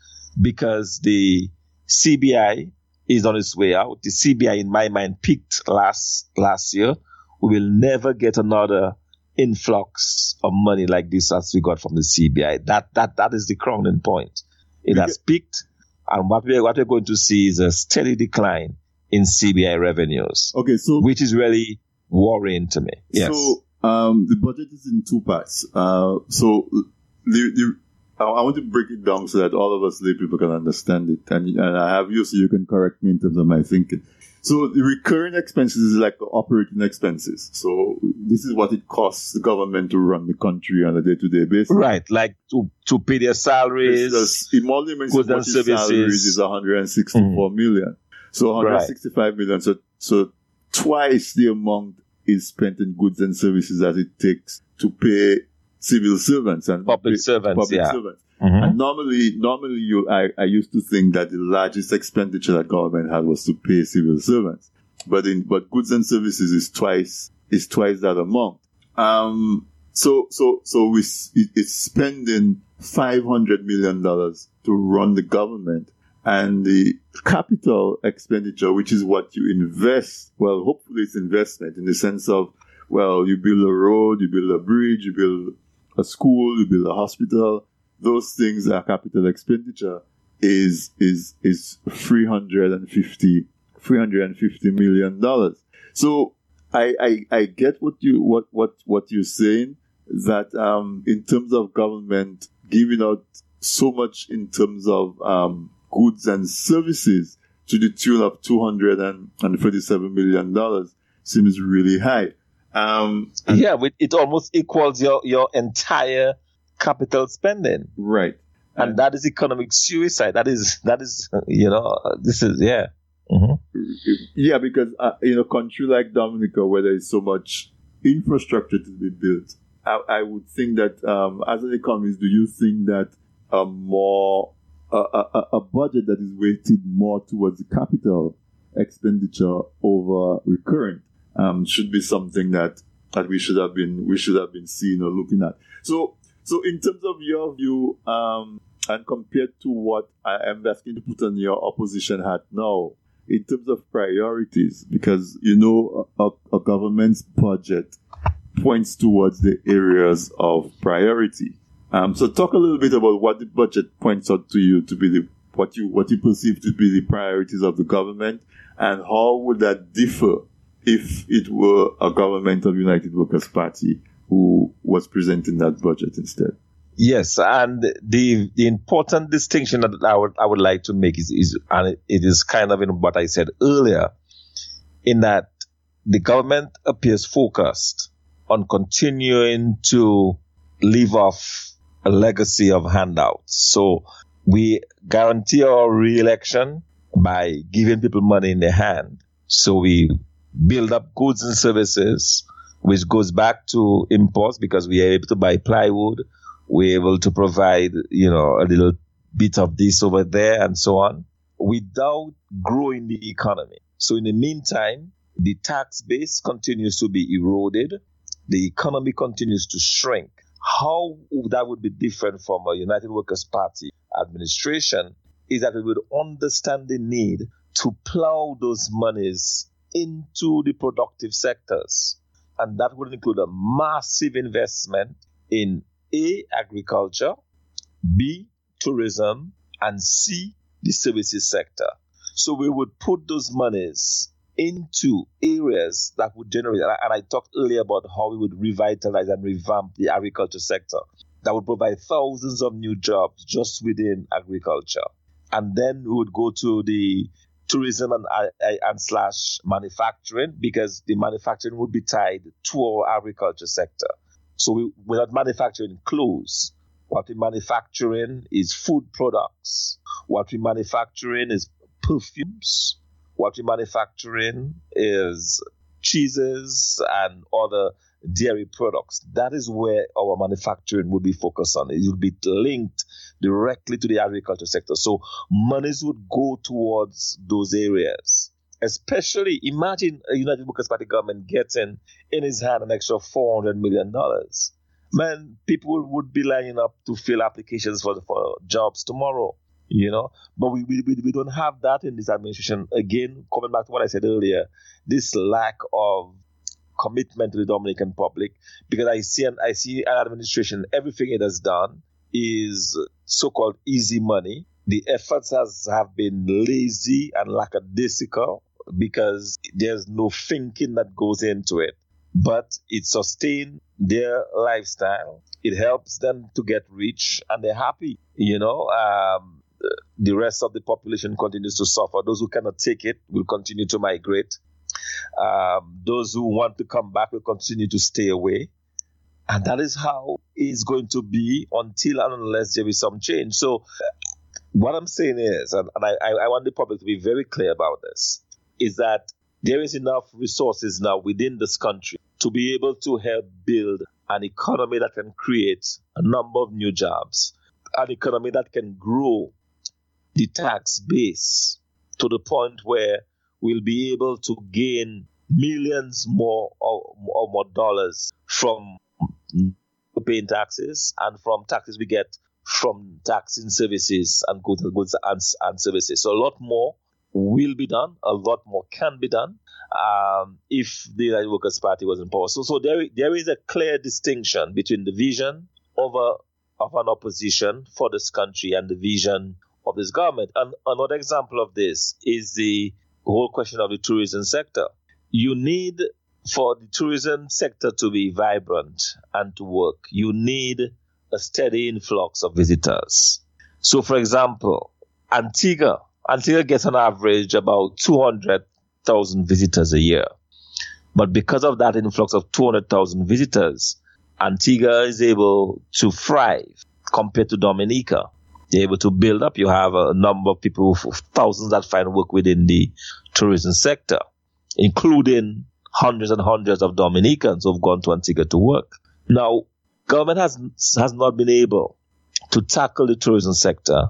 because the C B I is on its way out. The C B I, in my mind, peaked last last year. We will never get another influx of money like this as we got from the C B I. That that that is the crowning point. It has peaked, and what we're what we're going to see is a steady decline in C B I revenues. Okay, so which is really worrying to me. Yes. So um, the budget is in two parts. Uh, so the the. I want to break it down so that all of us lay people can understand it. And, and I have you so you can correct me in terms of my thinking. So the recurring expenses is like the operating expenses. So this is what it costs the government to run the country on a day-to-day basis. Right, like to, to pay their salaries. Just, emoluments goods and services. Salaries is one hundred sixty-four mm. million. So one hundred sixty-five right. million. So, so twice the amount is spent in goods and services as it takes to pay civil servants and public servants. Public yeah. servants. Mm-hmm. And normally, normally you, I, I used to think that the largest expenditure that government had was to pay civil servants, but in but goods and services is twice is twice that amount. Um, so so so we it's spending five hundred million dollars to run the government, and the capital expenditure, which is what you invest. Well, hopefully it's investment in the sense of, well, you build a road, you build a bridge, you build a school, you build a hospital. Those things are capital expenditure. Is is is three hundred and fifty three hundred and fifty million dollars. So I, I I get what you what what what you're saying, that um in terms of government giving out so much in terms of um goods and services to the tune of two hundred and thirty seven million dollars seems really high. Um, and yeah, it almost equals your, your entire capital spending, right? And, and that is economic suicide. That is that is you know this is yeah, mm-hmm. yeah, because uh, in a country like Dominica, where there is so much infrastructure to be built, I, I would think that um, as an economist, do you think that a more a, a, a budget that is weighted more towards the capital expenditure over recurrent um, should be something that, that we should have been we should have been seeing or looking at? So, so in terms of your view, um, and compared to what I am asking to put on your opposition hat now, in terms of priorities, because, you know, a, a government's budget points towards the areas of priority. Um, so talk a little bit about what the budget points out to you to be the what you what you perceive to be the priorities of the government, and how would that differ if it were a government of United Workers' Party who was presenting that budget instead? Yes, and the the important distinction that I would I would like to make is, is and it is kind of in what I said earlier, in that the government appears focused on continuing to leave off a legacy of handouts. So we guarantee our re-election by giving people money in their hand. So we build up goods and services, which goes back to imports because we are able to buy plywood. We're able to provide, you know, a little bit of this over there and so on, without growing the economy. So in the meantime, the tax base continues to be eroded. The economy continues to shrink. How that would be different from a United Workers' Party administration is that we would understand the need to plow those monies into the productive sectors. And that would include a massive investment in A, agriculture, B, tourism, and C, the services sector. So we would put those monies into areas that would generate, and I talked earlier about how we would revitalize and revamp the agriculture sector. That would provide thousands of new jobs just within agriculture. And then we would go to the tourism and, and slash manufacturing, because the manufacturing would be tied to our agriculture sector. So we, we're not manufacturing clothes. What we're manufacturing is food products. What we're manufacturing is perfumes. What we're manufacturing is cheeses and other dairy products. That is where our manufacturing would be focused on. It would be linked directly to the agriculture sector. So monies would go towards those areas. Especially, imagine a United Workers' Party government getting in his hand an extra four hundred million dollars. Man, people would be lining up to fill applications for, for jobs tomorrow, you know. But we, we we don't have that in this administration. Again, coming back to what I said earlier, this lack of commitment to the Dominican public, because I see an, I see an administration, everything it has done is so-called easy money. The efforts has, have been lazy and lackadaisical because there's no thinking that goes into it. But it sustains their lifestyle. It helps them to get rich, and they're happy. You know, um, the rest of the population continues to suffer. Those who cannot take it will continue to migrate. Um, those who want to come back will continue to stay away. And that is how it's going to be until and unless there is some change. So what I'm saying is, and, and I, I want the public to be very clear about this, is that there is enough resources now within this country to be able to help build an economy that can create a number of new jobs, an economy that can grow the tax base to the point where we'll be able to gain millions more or, or more dollars from paying taxes and from taxes we get from taxing services and goods and, and services. So a lot more will be done. A lot more can be done um, if the United Workers' Party was in power. So, so there, there is a clear distinction between the vision of, a, of an opposition for this country and the vision of this government. And another example of this is the whole question of the tourism sector. You need, for the tourism sector to be vibrant and to work, you need a steady influx of visitors. So, for example, Antigua, Antigua gets on average about two hundred thousand visitors a year. But because of that influx of two hundred thousand visitors, Antigua is able to thrive compared to Dominica. They're able to build up. You have a number of people, thousands that find work within the tourism sector, including hundreds and hundreds of Dominicans who have gone to Antigua to work. Now, government has has not been able to tackle the tourism sector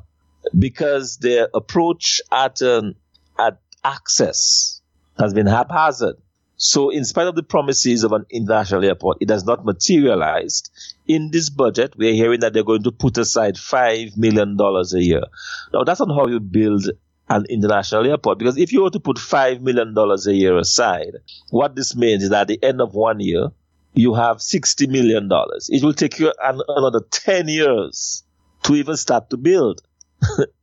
because their approach at um, at access has been haphazard. So in spite of the promises of an international airport, it has not materialized. In this budget, we are hearing that they're going to put aside five million dollars a year. Now, that's not how you build an international airport, because if you were to put five million dollars a year aside, what this means is that at the end of one year, you have sixty million dollars. It will take you an, another ten years to even start to build.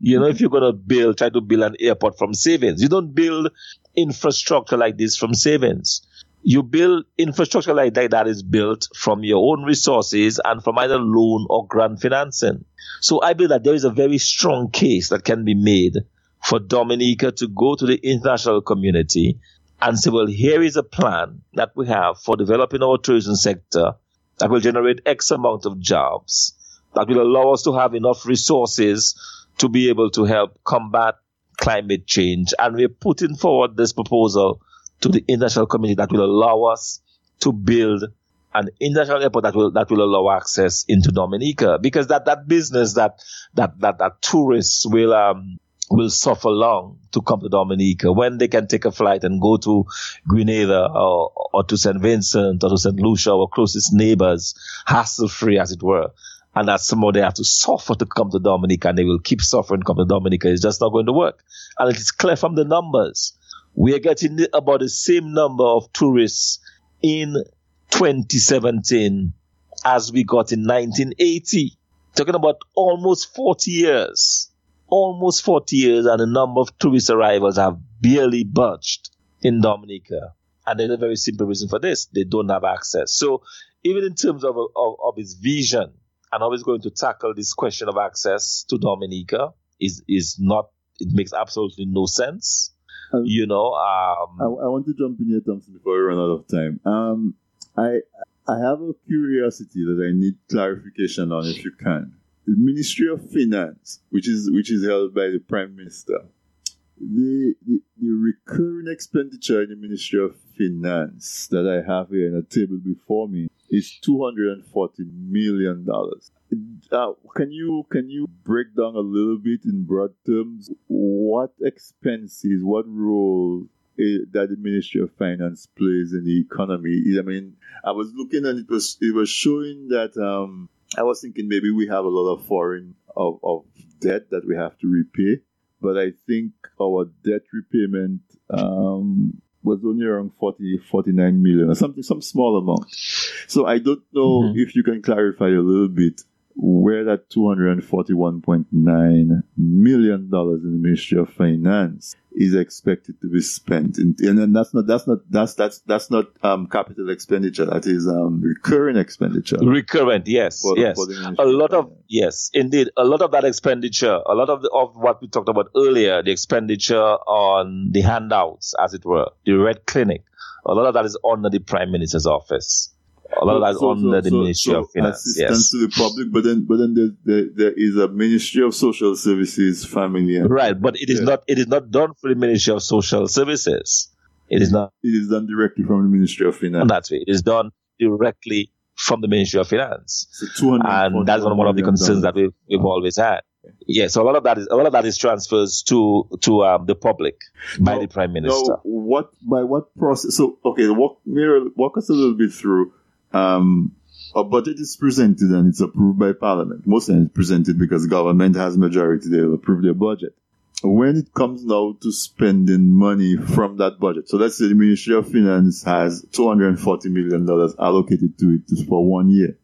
You know, if you're going to build, try to build an airport from savings. You don't build infrastructure like this from savings. You build infrastructure like that that is built from your own resources and from either loan or grant financing. So I believe that there is a very strong case that can be made for Dominica to go to the international community and say, well, here is a plan that we have for developing our tourism sector that will generate X amount of jobs, that will allow us to have enough resources to be able to help combat climate change. And we're putting forward this proposal to the international community that will allow us to build an international airport that will that will allow access into Dominica. Because that, that business that that that, that tourists will um will suffer long to come to Dominica when they can take a flight and go to Grenada or, or to Saint Vincent or to Saint Lucia, our closest neighbors, hassle-free as it were. And that somehow they have to suffer to come to Dominica, and they will keep suffering to come to Dominica. It's just not going to work. And it is clear from the numbers. We are getting about the same number of tourists in twenty seventeen as we got in nineteen eighty. Talking about almost forty years. Almost forty years, and the number of tourist arrivals have barely budged in Dominica. And there's a very simple reason for this. They don't have access. So even in terms of, of, of its vision, and how it's going to tackle this question of access to Dominica is is not, it makes absolutely no sense. Um, you know, um, I, I want to jump in here, Thompson, before we run out of time. Um, I I have a curiosity that I need clarification on, if you can. The Ministry of Finance, which is which is held by the Prime Minister, the the, the recurring expenditure in the Ministry of Finance that I have here in a table before me is two hundred forty million dollars. Uh, can you can you break down a little bit in broad terms what expenses, what role is, that the Ministry of Finance plays in the economy? I mean, I was looking and it was it was showing that um, I was thinking maybe we have a lot of foreign of, of debt that we have to repay, but I think our debt repayment Um, was only around forty, forty-nine million or something, some small amount. So I don't know mm-hmm. if you can clarify a little bit where that two hundred forty-one point nine million dollars in the Ministry of Finance is expected to be spent. And, and that's not, that's not, that's, that's, that's not, um, capital expenditure. That is, um, recurrent expenditure. Recurrent. Yes. For, yes. For a lot of, yes, indeed. A lot of that expenditure, a lot of the, of what we talked about earlier, the expenditure on the handouts, as it were, the Red Clinic, a lot of that is under the Prime Minister's office. A lot of that's so, under so, the so, Ministry so of Finance. Assistance yes. to the public, but then, but then there, there, there is a Ministry of Social Services, Family. And right, but it is yeah. not. It is not done for the Ministry of Social Services. It is not. It is done directly from the Ministry of Finance. That's it. It is done directly from the Ministry of Finance. So and that's one of the concerns that we've we've always had. Okay. Yeah, so a lot of that is a lot of that is transfers to to um, the public by now, the Prime Minister. Now what by what process? So okay, walk walk us a little bit through. Um, a budget is presented and it's approved by Parliament. Most of it's presented because government has majority; they'll approve their budget. When it comes now to spending money from that budget, so let's say the Ministry of Finance has two hundred forty million dollars allocated to it for one year.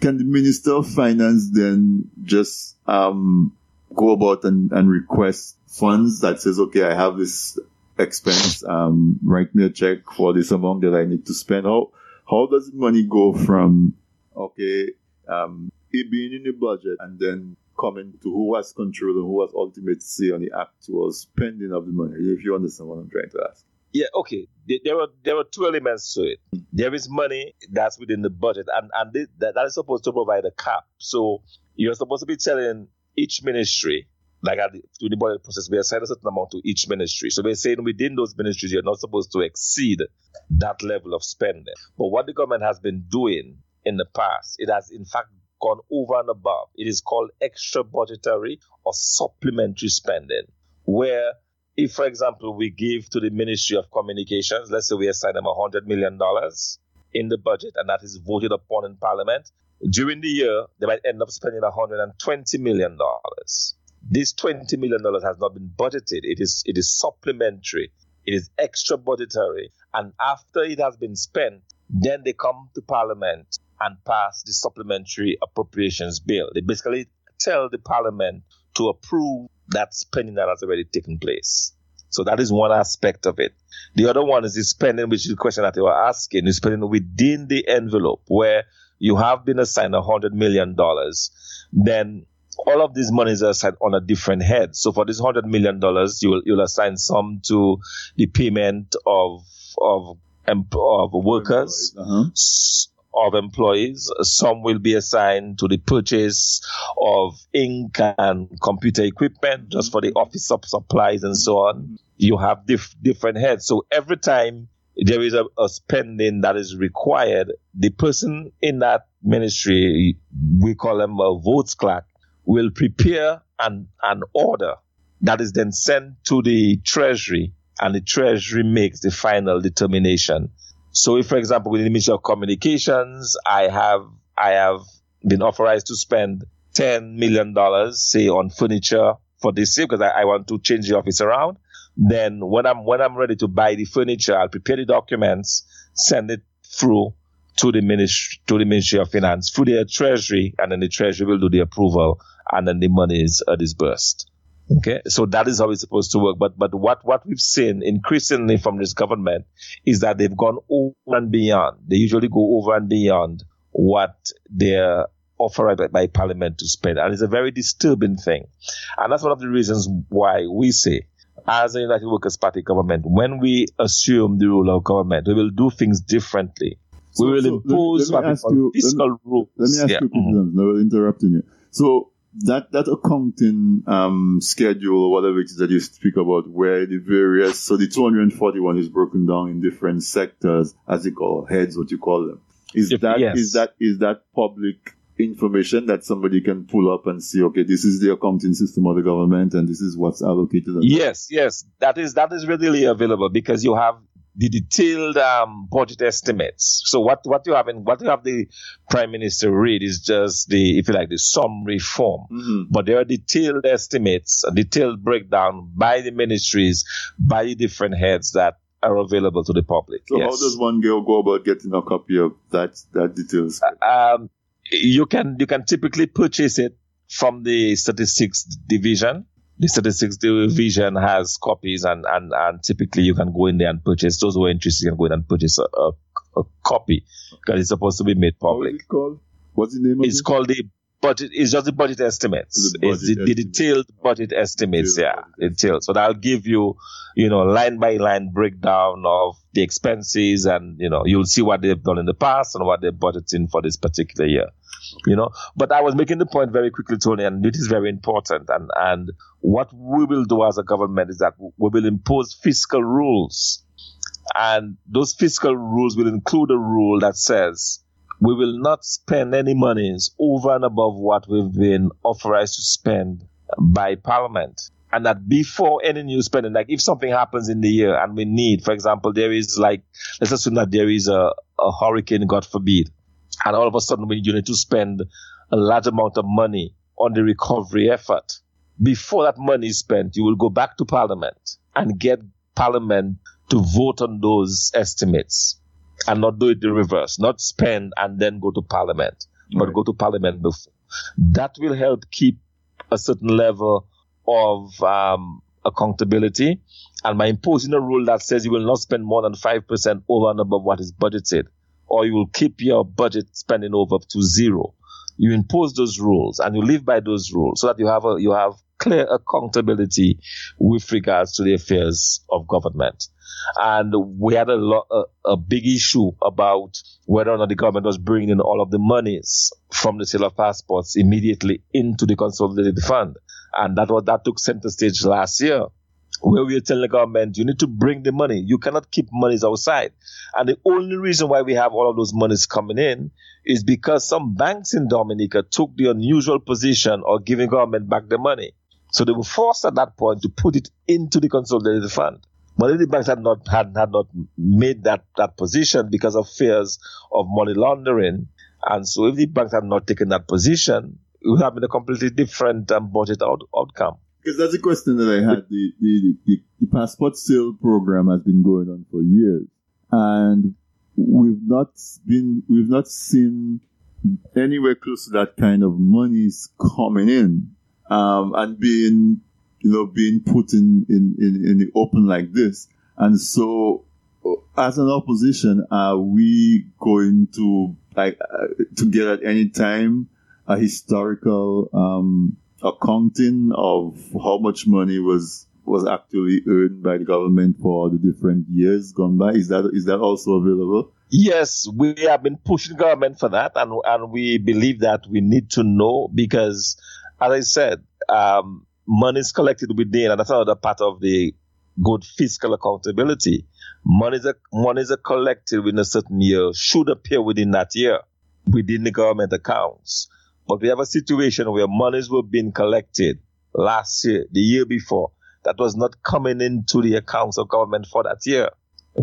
Can the Minister of Finance then just um, go about and, and request funds that says, okay, I have this expense, um, write me a check for this amount that I need to spend? How How does money go from, okay, um, it being in the budget and then coming to who has control and who has ultimate say on the actual spending of the money, if you understand what I'm trying to ask? Yeah, okay. There are, there are two elements to it. There is money that's within the budget, and, and this, that, that is supposed to provide a cap. So you're supposed to be telling each ministry, like at the, through the budget process, we assign a certain amount to each ministry. So we're saying within those ministries, you're not supposed to exceed that level of spending. But what the government has been doing in the past, it has in fact gone over and above. It is called extra budgetary or supplementary spending, where if, for example, we give to the Ministry of Communications, let's say we assign them one hundred million dollars in the budget, and that is voted upon in Parliament, during the year, they might end up spending one hundred twenty million dollars. This twenty million dollars has not been budgeted. It is it is supplementary. It is extra budgetary. And after it has been spent, then they come to Parliament and pass the Supplementary Appropriations Bill. They basically tell the Parliament to approve that spending that has already taken place. So that is one aspect of it. The other one is the spending, which is the question that they were asking, is spending within the envelope where you have been assigned one hundred million dollars. Then all of these monies are assigned on a different head. So for this one hundred million dollars, you will, you'll assign some to the payment of of, of workers, uh-huh. of employees. Some will be assigned to the purchase of ink and computer equipment just for the office supplies and so on. You have diff- different heads. So every time there is a, a spending that is required, the person in that ministry, we call them a votes clerk, will prepare an, an order that is then sent to the Treasury, and the Treasury makes the final determination. So if, for example, within the Ministry of Communications, I have I have been authorized to spend ten million dollars, say, on furniture for this year, because I, I want to change the office around. Then when I'm when I'm ready to buy the furniture, I'll prepare the documents, send it through to the ministry to the Ministry of Finance, through their Treasury, and then the Treasury will do the approval, and then the money is uh, disbursed. Okay, so that is how it's supposed to work. But but what, what we've seen increasingly from this government is that they've gone over and beyond. They usually go over and beyond what they're authorized by Parliament to spend. And it's a very disturbing thing. And that's one of the reasons why we say, as a United Workers' Party government, when we assume the rule of government, we will do things differently. So, we will so impose let, let what we call fiscal rules. Let me ask yeah. you, mm-hmm. I will interrupt you. So that that accounting um, schedule, or whatever it is that you speak about, where the various, so the two hundred forty-one is broken down in different sectors, as you call heads, what you call them. Is if, that yes. is that is that public information that somebody can pull up and see, okay, this is the accounting system of the government and this is what's allocated? Yes, that. yes. That is that is readily available because you have the detailed um, budget estimates. So what, what you have in what you have the Prime Minister read is just the, if you like, the summary form. Mm-hmm. But there are detailed estimates, a detailed breakdown by the ministries, by the different heads that are available to the public. So yes. How does one go about getting a copy of that that details? Um, you can you can typically purchase it from the Statistics Division. The Statistics Division has copies, and, and, and typically you can go in there and purchase. Those who are interested can go in and purchase a, a, a copy because it's supposed to be made public. What's it called? What's the name of it? It's called the budget. It's just the budget estimates. The budget it's the, estimates. the detailed budget estimates. Detailed yeah, budget. detailed. So that'll give you, you know, line by line breakdown of the expenses, and you know, you'll see what they've done in the past and what they're budgeting for this particular year. You know, but I was making the point very quickly, Tony, and it is very important. And, and what we will do as a government is that we will impose fiscal rules. And those fiscal rules will include a rule that says we will not spend any monies over and above what we've been authorized to spend by Parliament. And that before any new spending, like if something happens in the year and we need, for example, there is like, let's assume that there is a, a hurricane, God forbid. And all of a sudden, we need to spend a large amount of money on the recovery effort. Before that money is spent, you will go back to Parliament and get Parliament to vote on those estimates and not do it the reverse, not spend and then go to Parliament, but right. go to Parliament before. That will help keep a certain level of um, accountability. And by imposing a rule that says you will not spend more than five percent over and above what is budgeted, or you will keep your budget spending over to zero, you impose those rules and you live by those rules so that you have a, you have clear accountability with regards to the affairs of government. And we had a, lo- a, a big issue about whether or not the government was bringing in all of the monies from the sale of passports immediately into the consolidated fund. And that was that took center stage last year, where we were telling the government, you need to bring the money. You cannot keep monies outside. And the only reason why we have all of those monies coming in is because some banks in Dominica took the unusual position of giving government back the money. So they were forced at that point to put it into the consolidated fund. But if the banks had not had, had not made that, that position because of fears of money laundering, and so if the banks had not taken that position, it would have been a completely different um, budget out, outcome. Because that's a question that I had. The, the, the, the passport sale program has been going on for years, and we've not been we've not seen anywhere close to that kind of monies coming in um, and being you know being put in, in, in, in the open like this. And so, as an opposition, are we going to like uh, to get at any time a historical Um, accounting of how much money was was actually earned by the government for the different years gone by? Is that is that also available? Yes, we have been pushing government for that, and and we believe that we need to know because, as I said, um, money is collected within, and that's another part of the good fiscal accountability. Monies are, monies are collected within a certain year, should appear within that year, within the government accounts. But we have a situation where monies were being collected last year, the year before, that was not coming into the accounts of government for that year.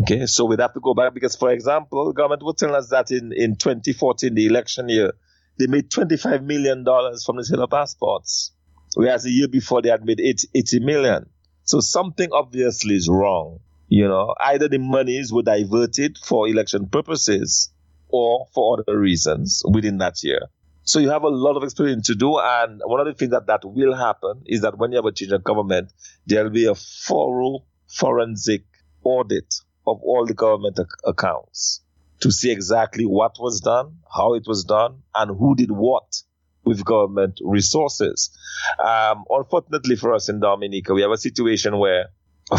Okay, so we'd have to go back because, for example, the government would tell us that in, in twenty fourteen, the election year, they made twenty-five million dollars from the sale of passports, whereas the year before they had made eighty million dollars. So something obviously is wrong. You know, either the monies were diverted for election purposes or for other reasons within that year. So you have a lot of experience to do, and one of the things that, that will happen is that when you have a change of government, there will be a thorough forensic audit of all the government ac- accounts to see exactly what was done, how it was done, and who did what with government resources. Um, unfortunately for us in Dominica, we have a situation where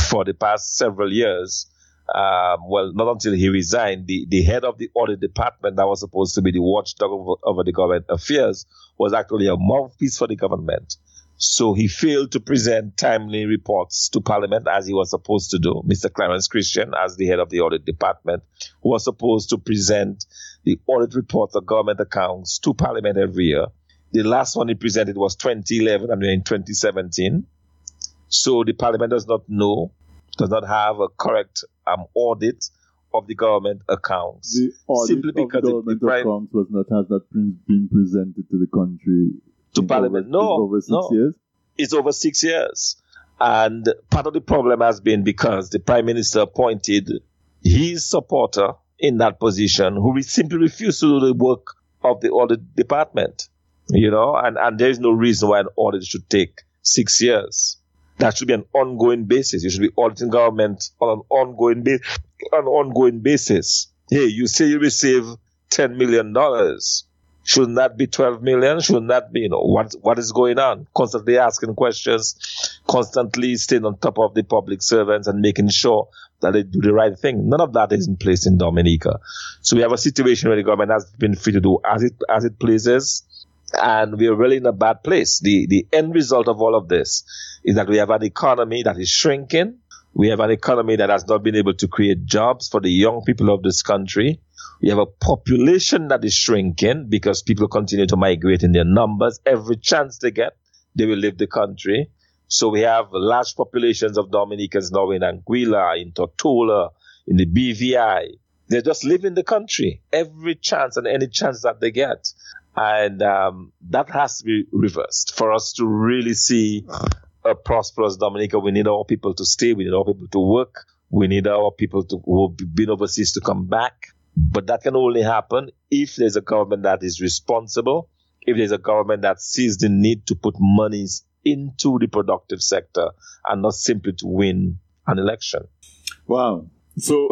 for the past several years, Um, well, not until he resigned, the, the head of the audit department that was supposed to be the watchdog over, over the government affairs was actually a mouthpiece for the government. So he failed to present timely reports to Parliament as he was supposed to do. Mister Clarence Christian, as the head of the audit department, was supposed to present the audit reports of government accounts to Parliament every year. The last one he presented was twenty eleven, and we're in twenty seventeen. So the Parliament does not know, does not have a correct um, audit of the government accounts. The audit Simply because of government deprived, accounts was not has not been presented to the country to Parliament. Over, no, over six no, years. It's over six years, and part of the problem has been because the Prime Minister appointed his supporter in that position, who simply refused to do the work of the audit department. You know, and and there is no reason why an audit should take six years. That should be an ongoing basis. You should be auditing government on an ongoing ba- on an ongoing basis. Hey, you say you receive ten million dollars. Shouldn't that be twelve million? Shouldn't that be, you know, what what is going on? Constantly asking questions, constantly staying on top of the public servants and making sure that they do the right thing. None of that is in place in Dominica. So we have a situation where the government has been free to do as it as it pleases. And we are really in a bad place. The the end result of all of this is that we have an economy that is shrinking. We have an economy that has not been able to create jobs for the young people of this country. We have a population that is shrinking because people continue to migrate in their numbers. Every chance they get, they will leave the country. So we have large populations of Dominicans now in Anguilla, in Tortola, in the B V I. They're just leaving the country every chance and any chance that they get. And um, that has to be reversed. For us to really see a prosperous Dominica, we need our people to stay. We need our people to work. We need our people to, who have been overseas to come back. But that can only happen if there's a government that is responsible, if there's a government that sees the need to put monies into the productive sector and not simply to win an election. Wow. So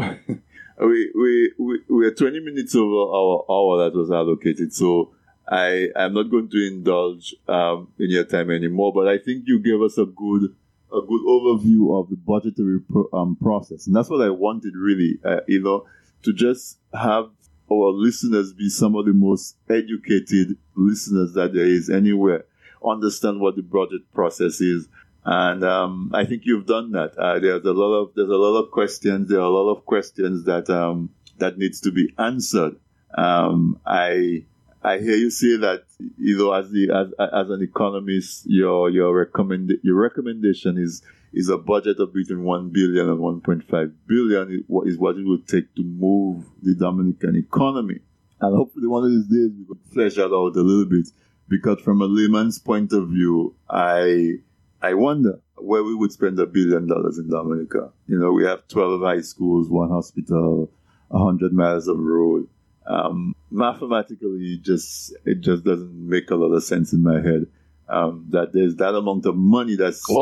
we we, we, we are twenty minutes over our hour that was allocated. So I am not going to indulge um, in your time anymore, but I think you gave us a good a good overview of the budgetary pro- um, process. And that's what I wanted, really, uh, you know, to just have our listeners be some of the most educated listeners that there is anywhere, understand what the budget process is. And um, I think you've done that. Uh, there's a lot of there's a lot of questions. There are a lot of questions that um, that needs to be answered. Um, I I hear you say that, you know, as the as, as an economist, your your recommend your recommendation is is a budget of between one billion and one point five billion is what it would take to move the Dominican economy. And hopefully, one of these days, we could flesh that out a little bit, because from a layman's point of view, I. I wonder where we would spend a billion dollars in Dominica. You know, we have twelve high schools, one hospital, one hundred miles of road. Um, mathematically, it just, it just doesn't make a lot of sense in my head um, that there's that amount of money that's oh,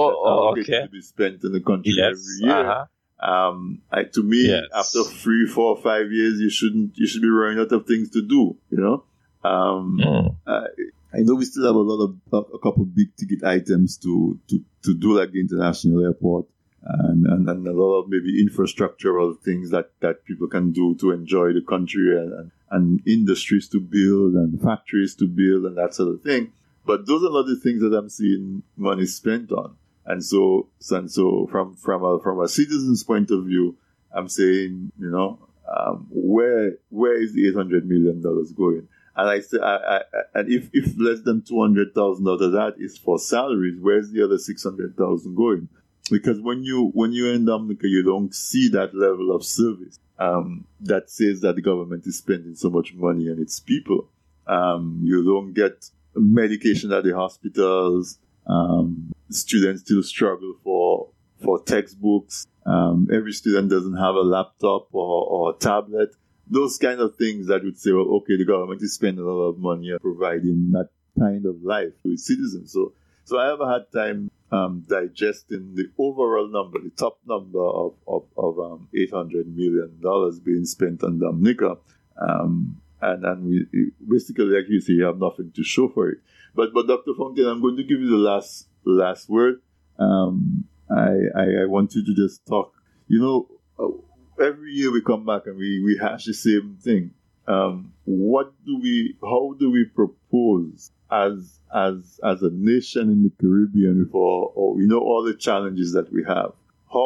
okay. allocated to be spent in the country yes. every year. Uh-huh. Um, I, to me, yes. after three, four, five years, you shouldn't, you should be running out of things to do, you know? Um, mm. uh, I know we still have a lot of a couple of big ticket items to, to, to do, like the international airport and, and, and a lot of maybe infrastructural things that, that people can do to enjoy the country and, and industries to build and factories to build and that sort of thing. But those are not the things that I'm seeing money spent on. And so, and so from from a, from a citizen's point of view, I'm saying, you know, um, where where is the eight hundred million dollars going? And I say, I, I, and if, if less than two hundred thousand out of that is for salaries, where's the other six hundred thousand going? Because when you when you're in Dominica, you don't see that level of service um, that says that the government is spending so much money on its people. Um, you don't get medication at the hospitals. Um, students still struggle for for textbooks. Um, every student doesn't have a laptop or, or a tablet. Those kind of things that would say, well, okay, the government is spending a lot of money on providing that kind of life to its citizens. So so I have a hard time um, digesting the overall number, the top number of, of, of um, eight hundred million dollars being spent on Dominica. Um, and and we, basically, like you say, you have nothing to show for it. But but Doctor Fontaine, I'm going to give you the last last word. Um, I, I, I want you to just talk. You know, uh, every year we come back and we, we hash the same thing. Um, what do we? How do we propose as as as a nation in the Caribbean for, or you know, all the challenges that we have? How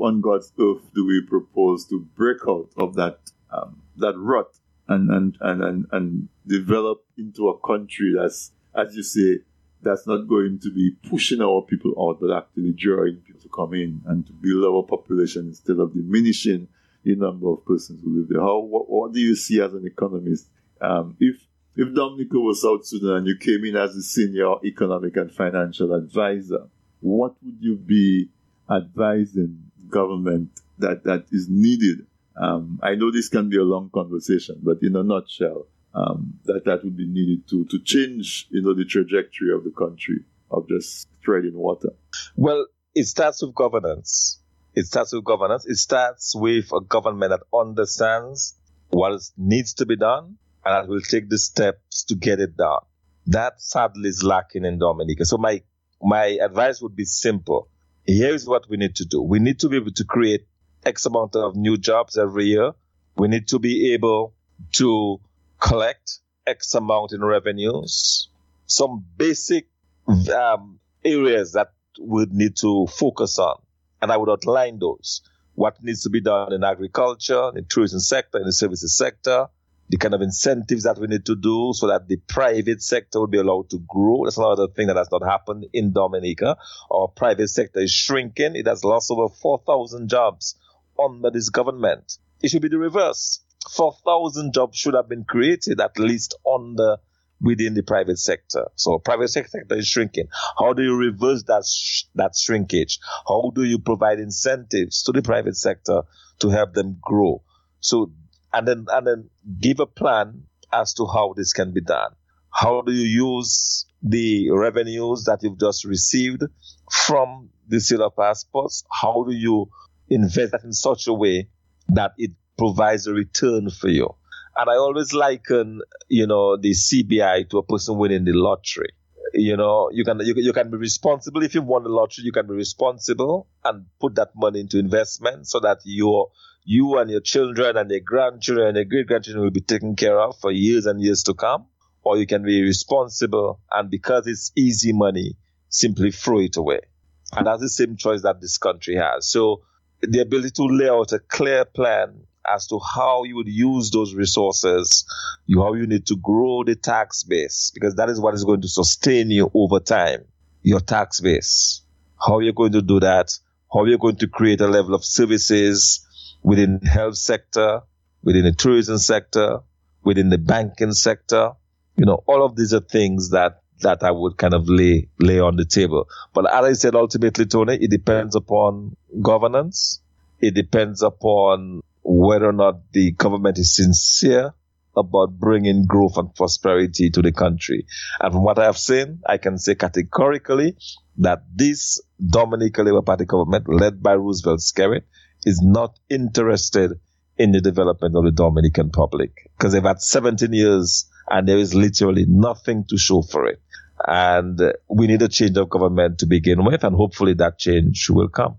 on God's earth do we propose to break out of that um, that rut and and, and, and and develop into a country that's, as you say, that's not going to be pushing our people out, but actually drawing people to come in and to build our population instead of diminishing the number of persons who live there? How? What, what do you see as an economist? Um, if if Dominica was South Sudan and you came in as a senior economic and financial advisor, what would you be advising government that, that is needed? Um, I know this can be a long conversation, but in a nutshell, um, that that would be needed to to change, you know, the trajectory of the country of just treading water. Well, it starts with governance. It starts with governance. It starts with a government that understands what needs to be done and that will take the steps to get it done. That sadly is lacking in Dominica. So my my advice would be simple. Here is what we need to do. We need to be able to create X amount of new jobs every year. We need to be able to collect X amount in revenues. Some basic um, areas that we need to focus on. And I would outline those. What needs to be done in agriculture, in the tourism sector, in the services sector, the kind of incentives that we need to do so that the private sector will be allowed to grow. That's another thing that has not happened in Dominica. Our private sector is shrinking. It has lost over four thousand jobs under this government. It should be the reverse. four thousand jobs should have been created at least under within the private sector. So private sector is shrinking. How do you reverse that sh- that shrinkage? How do you provide incentives to the private sector to help them grow? So and then and then give a plan as to how this can be done. How do you use the revenues that you've just received from the sale of passports? How do you invest that in such a way that it provides a return for you? And I always liken, you know, the C B I to a person winning the lottery. You know, you can you, you can be responsible. If you've won the lottery, you can be responsible and put that money into investment so that your you and your children and your grandchildren and your great-grandchildren will be taken care of for years and years to come. Or you can be irresponsible, and because it's easy money, simply throw it away. And that's the same choice that this country has. So the ability to lay out a clear plan as to how you would use those resources, how you need to grow the tax base, because that is what is going to sustain you over time, your tax base. How you're going to do that, how you're going to create a level of services within the health sector, within the tourism sector, within the banking sector. You know, all of these are things that, that I would kind of lay lay on the table. But as I said, ultimately, Tony, it depends upon governance. It depends upon whether or not the government is sincere about bringing growth and prosperity to the country. And from what I have seen, I can say categorically that this Dominica Labour Party government, led by Roosevelt Skerrit, is not interested in the development of the Dominican public, because they've had seventeen years and there is literally nothing to show for it. And we need a change of government to begin with, and hopefully that change will come.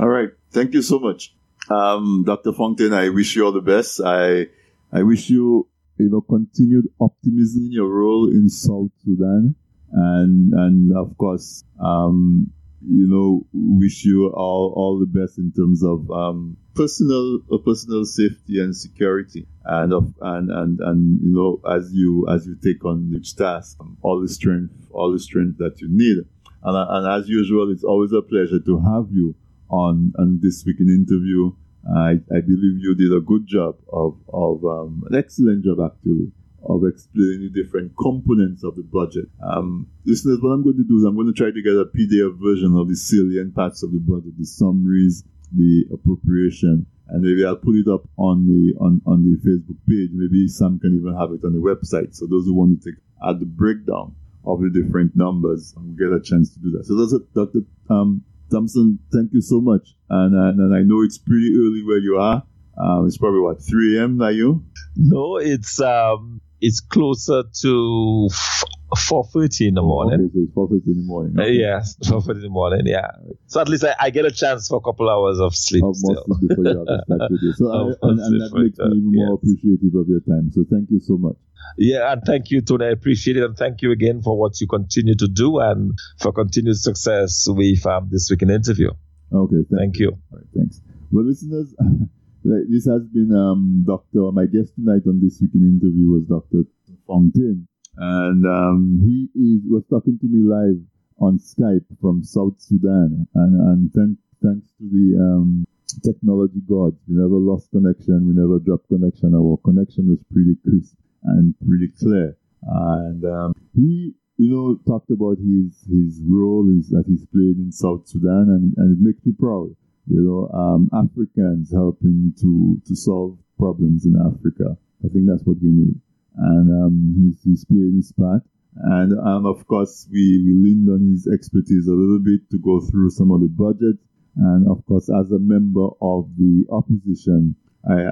All right. Thank you so much. Um, Doctor Fontaine, I wish you all the best. I I wish you, you know, continued optimism in your role in South Sudan, and and of course, um, you know, wish you all, all the best in terms of um, personal uh, personal safety and security, and of and, and, and you know, as you as you take on each task, um, all the strength, all the strength that you need. And and as usual, it's always a pleasure to have you on on this weekend interview. I, I believe you did a good job of, of um, an excellent job actually, of explaining the different components of the budget. Um, listeners, what I'm going to do is I'm going to try to get a P D F version of the salient parts of the budget, the summaries, the appropriation, and maybe I'll put it up on the on, on the Facebook page. Maybe some can even have it on the website. So those who want to take at the breakdown of the different numbers will get a chance to do that. So that's it, Doctor Um, Thompson, thank you so much. And, and and I know it's pretty early where you are. Um, it's probably, what, three a.m. now, you? No, it's um it's closer to four thirty in the morning. Okay, so it's four thirty in the morning. Okay. Uh, yes, four thirty in the morning, yeah. So at least I, I get a chance for a couple hours of sleep of still. Sleep before you have to your day. So I, and, and that makes me even yes. more appreciative of your time. So thank you so much. Yeah, and thank you, Tony. I appreciate it. And thank you again for what you continue to do and for continued success with um, this weekend interview. Okay. Thank, thank you. you. All right, thanks. Well, listeners, this has been um, Doctor My guest tonight on this weekend interview was Doctor Fontaine. And um, he is, was talking to me live on Skype from South Sudan. And, and thank, thanks to the um, technology gods, we never lost connection. We never dropped connection. Our connection was pretty crisp and pretty clear. And um, he, you know, talked about his his role is, that he's played in South Sudan, and, and it makes me proud. You know, um, Africans helping to, to solve problems in Africa. I think that's what we need. And um, he's, he's playing his part. And um, of course, we, we leaned on his expertise a little bit to go through some of the budget. And of course, as a member of the opposition, I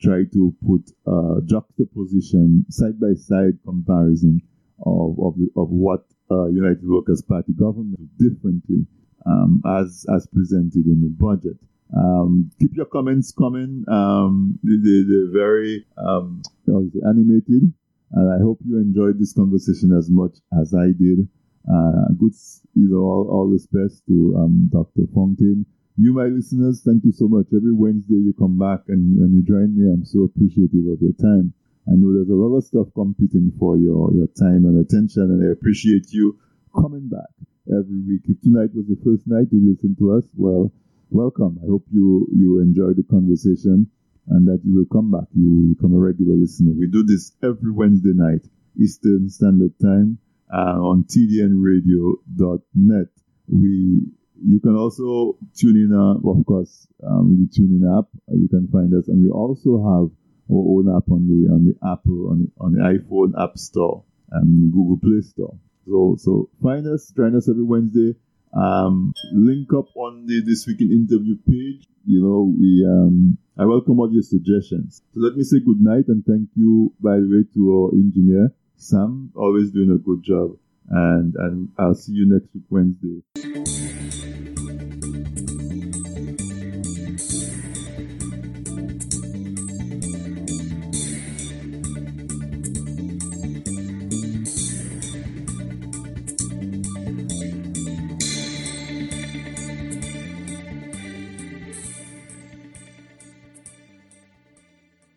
try to put a juxtaposition, side-by-side comparison of of, the, of what uh, United Workers' Party government differently um, as as presented in the budget. Um, keep your comments coming. Um, they, they're very um, animated, and I hope you enjoyed this conversation as much as I did. Uh, good, you know, all, all the best to um, Doctor Fontaine. You, my listeners, thank you so much. Every Wednesday you come back and, and you join me. I'm so appreciative of your time. I know there's a lot of stuff competing for your, your time and attention, and I appreciate you coming back every week. If tonight was the first night you listened to us, well, welcome. I hope you, you enjoyed the conversation and that you will come back. You will become a regular listener. We do this every Wednesday night, Eastern Standard Time, uh, on T D N radio dot net. We... You can also tune in, uh, of course, um, the TuneIn app. You can find us, and we also have our own app on the on the Apple on the, on the iPhone App Store and the Google Play Store. So, so find us, join us every Wednesday. Um, link up on the This Week in Interview page. You know, we um, I welcome all your suggestions. So let me say good night and thank you, by the way, to our engineer, Sam, always doing a good job. And, and I'll see you next week, Wednesday.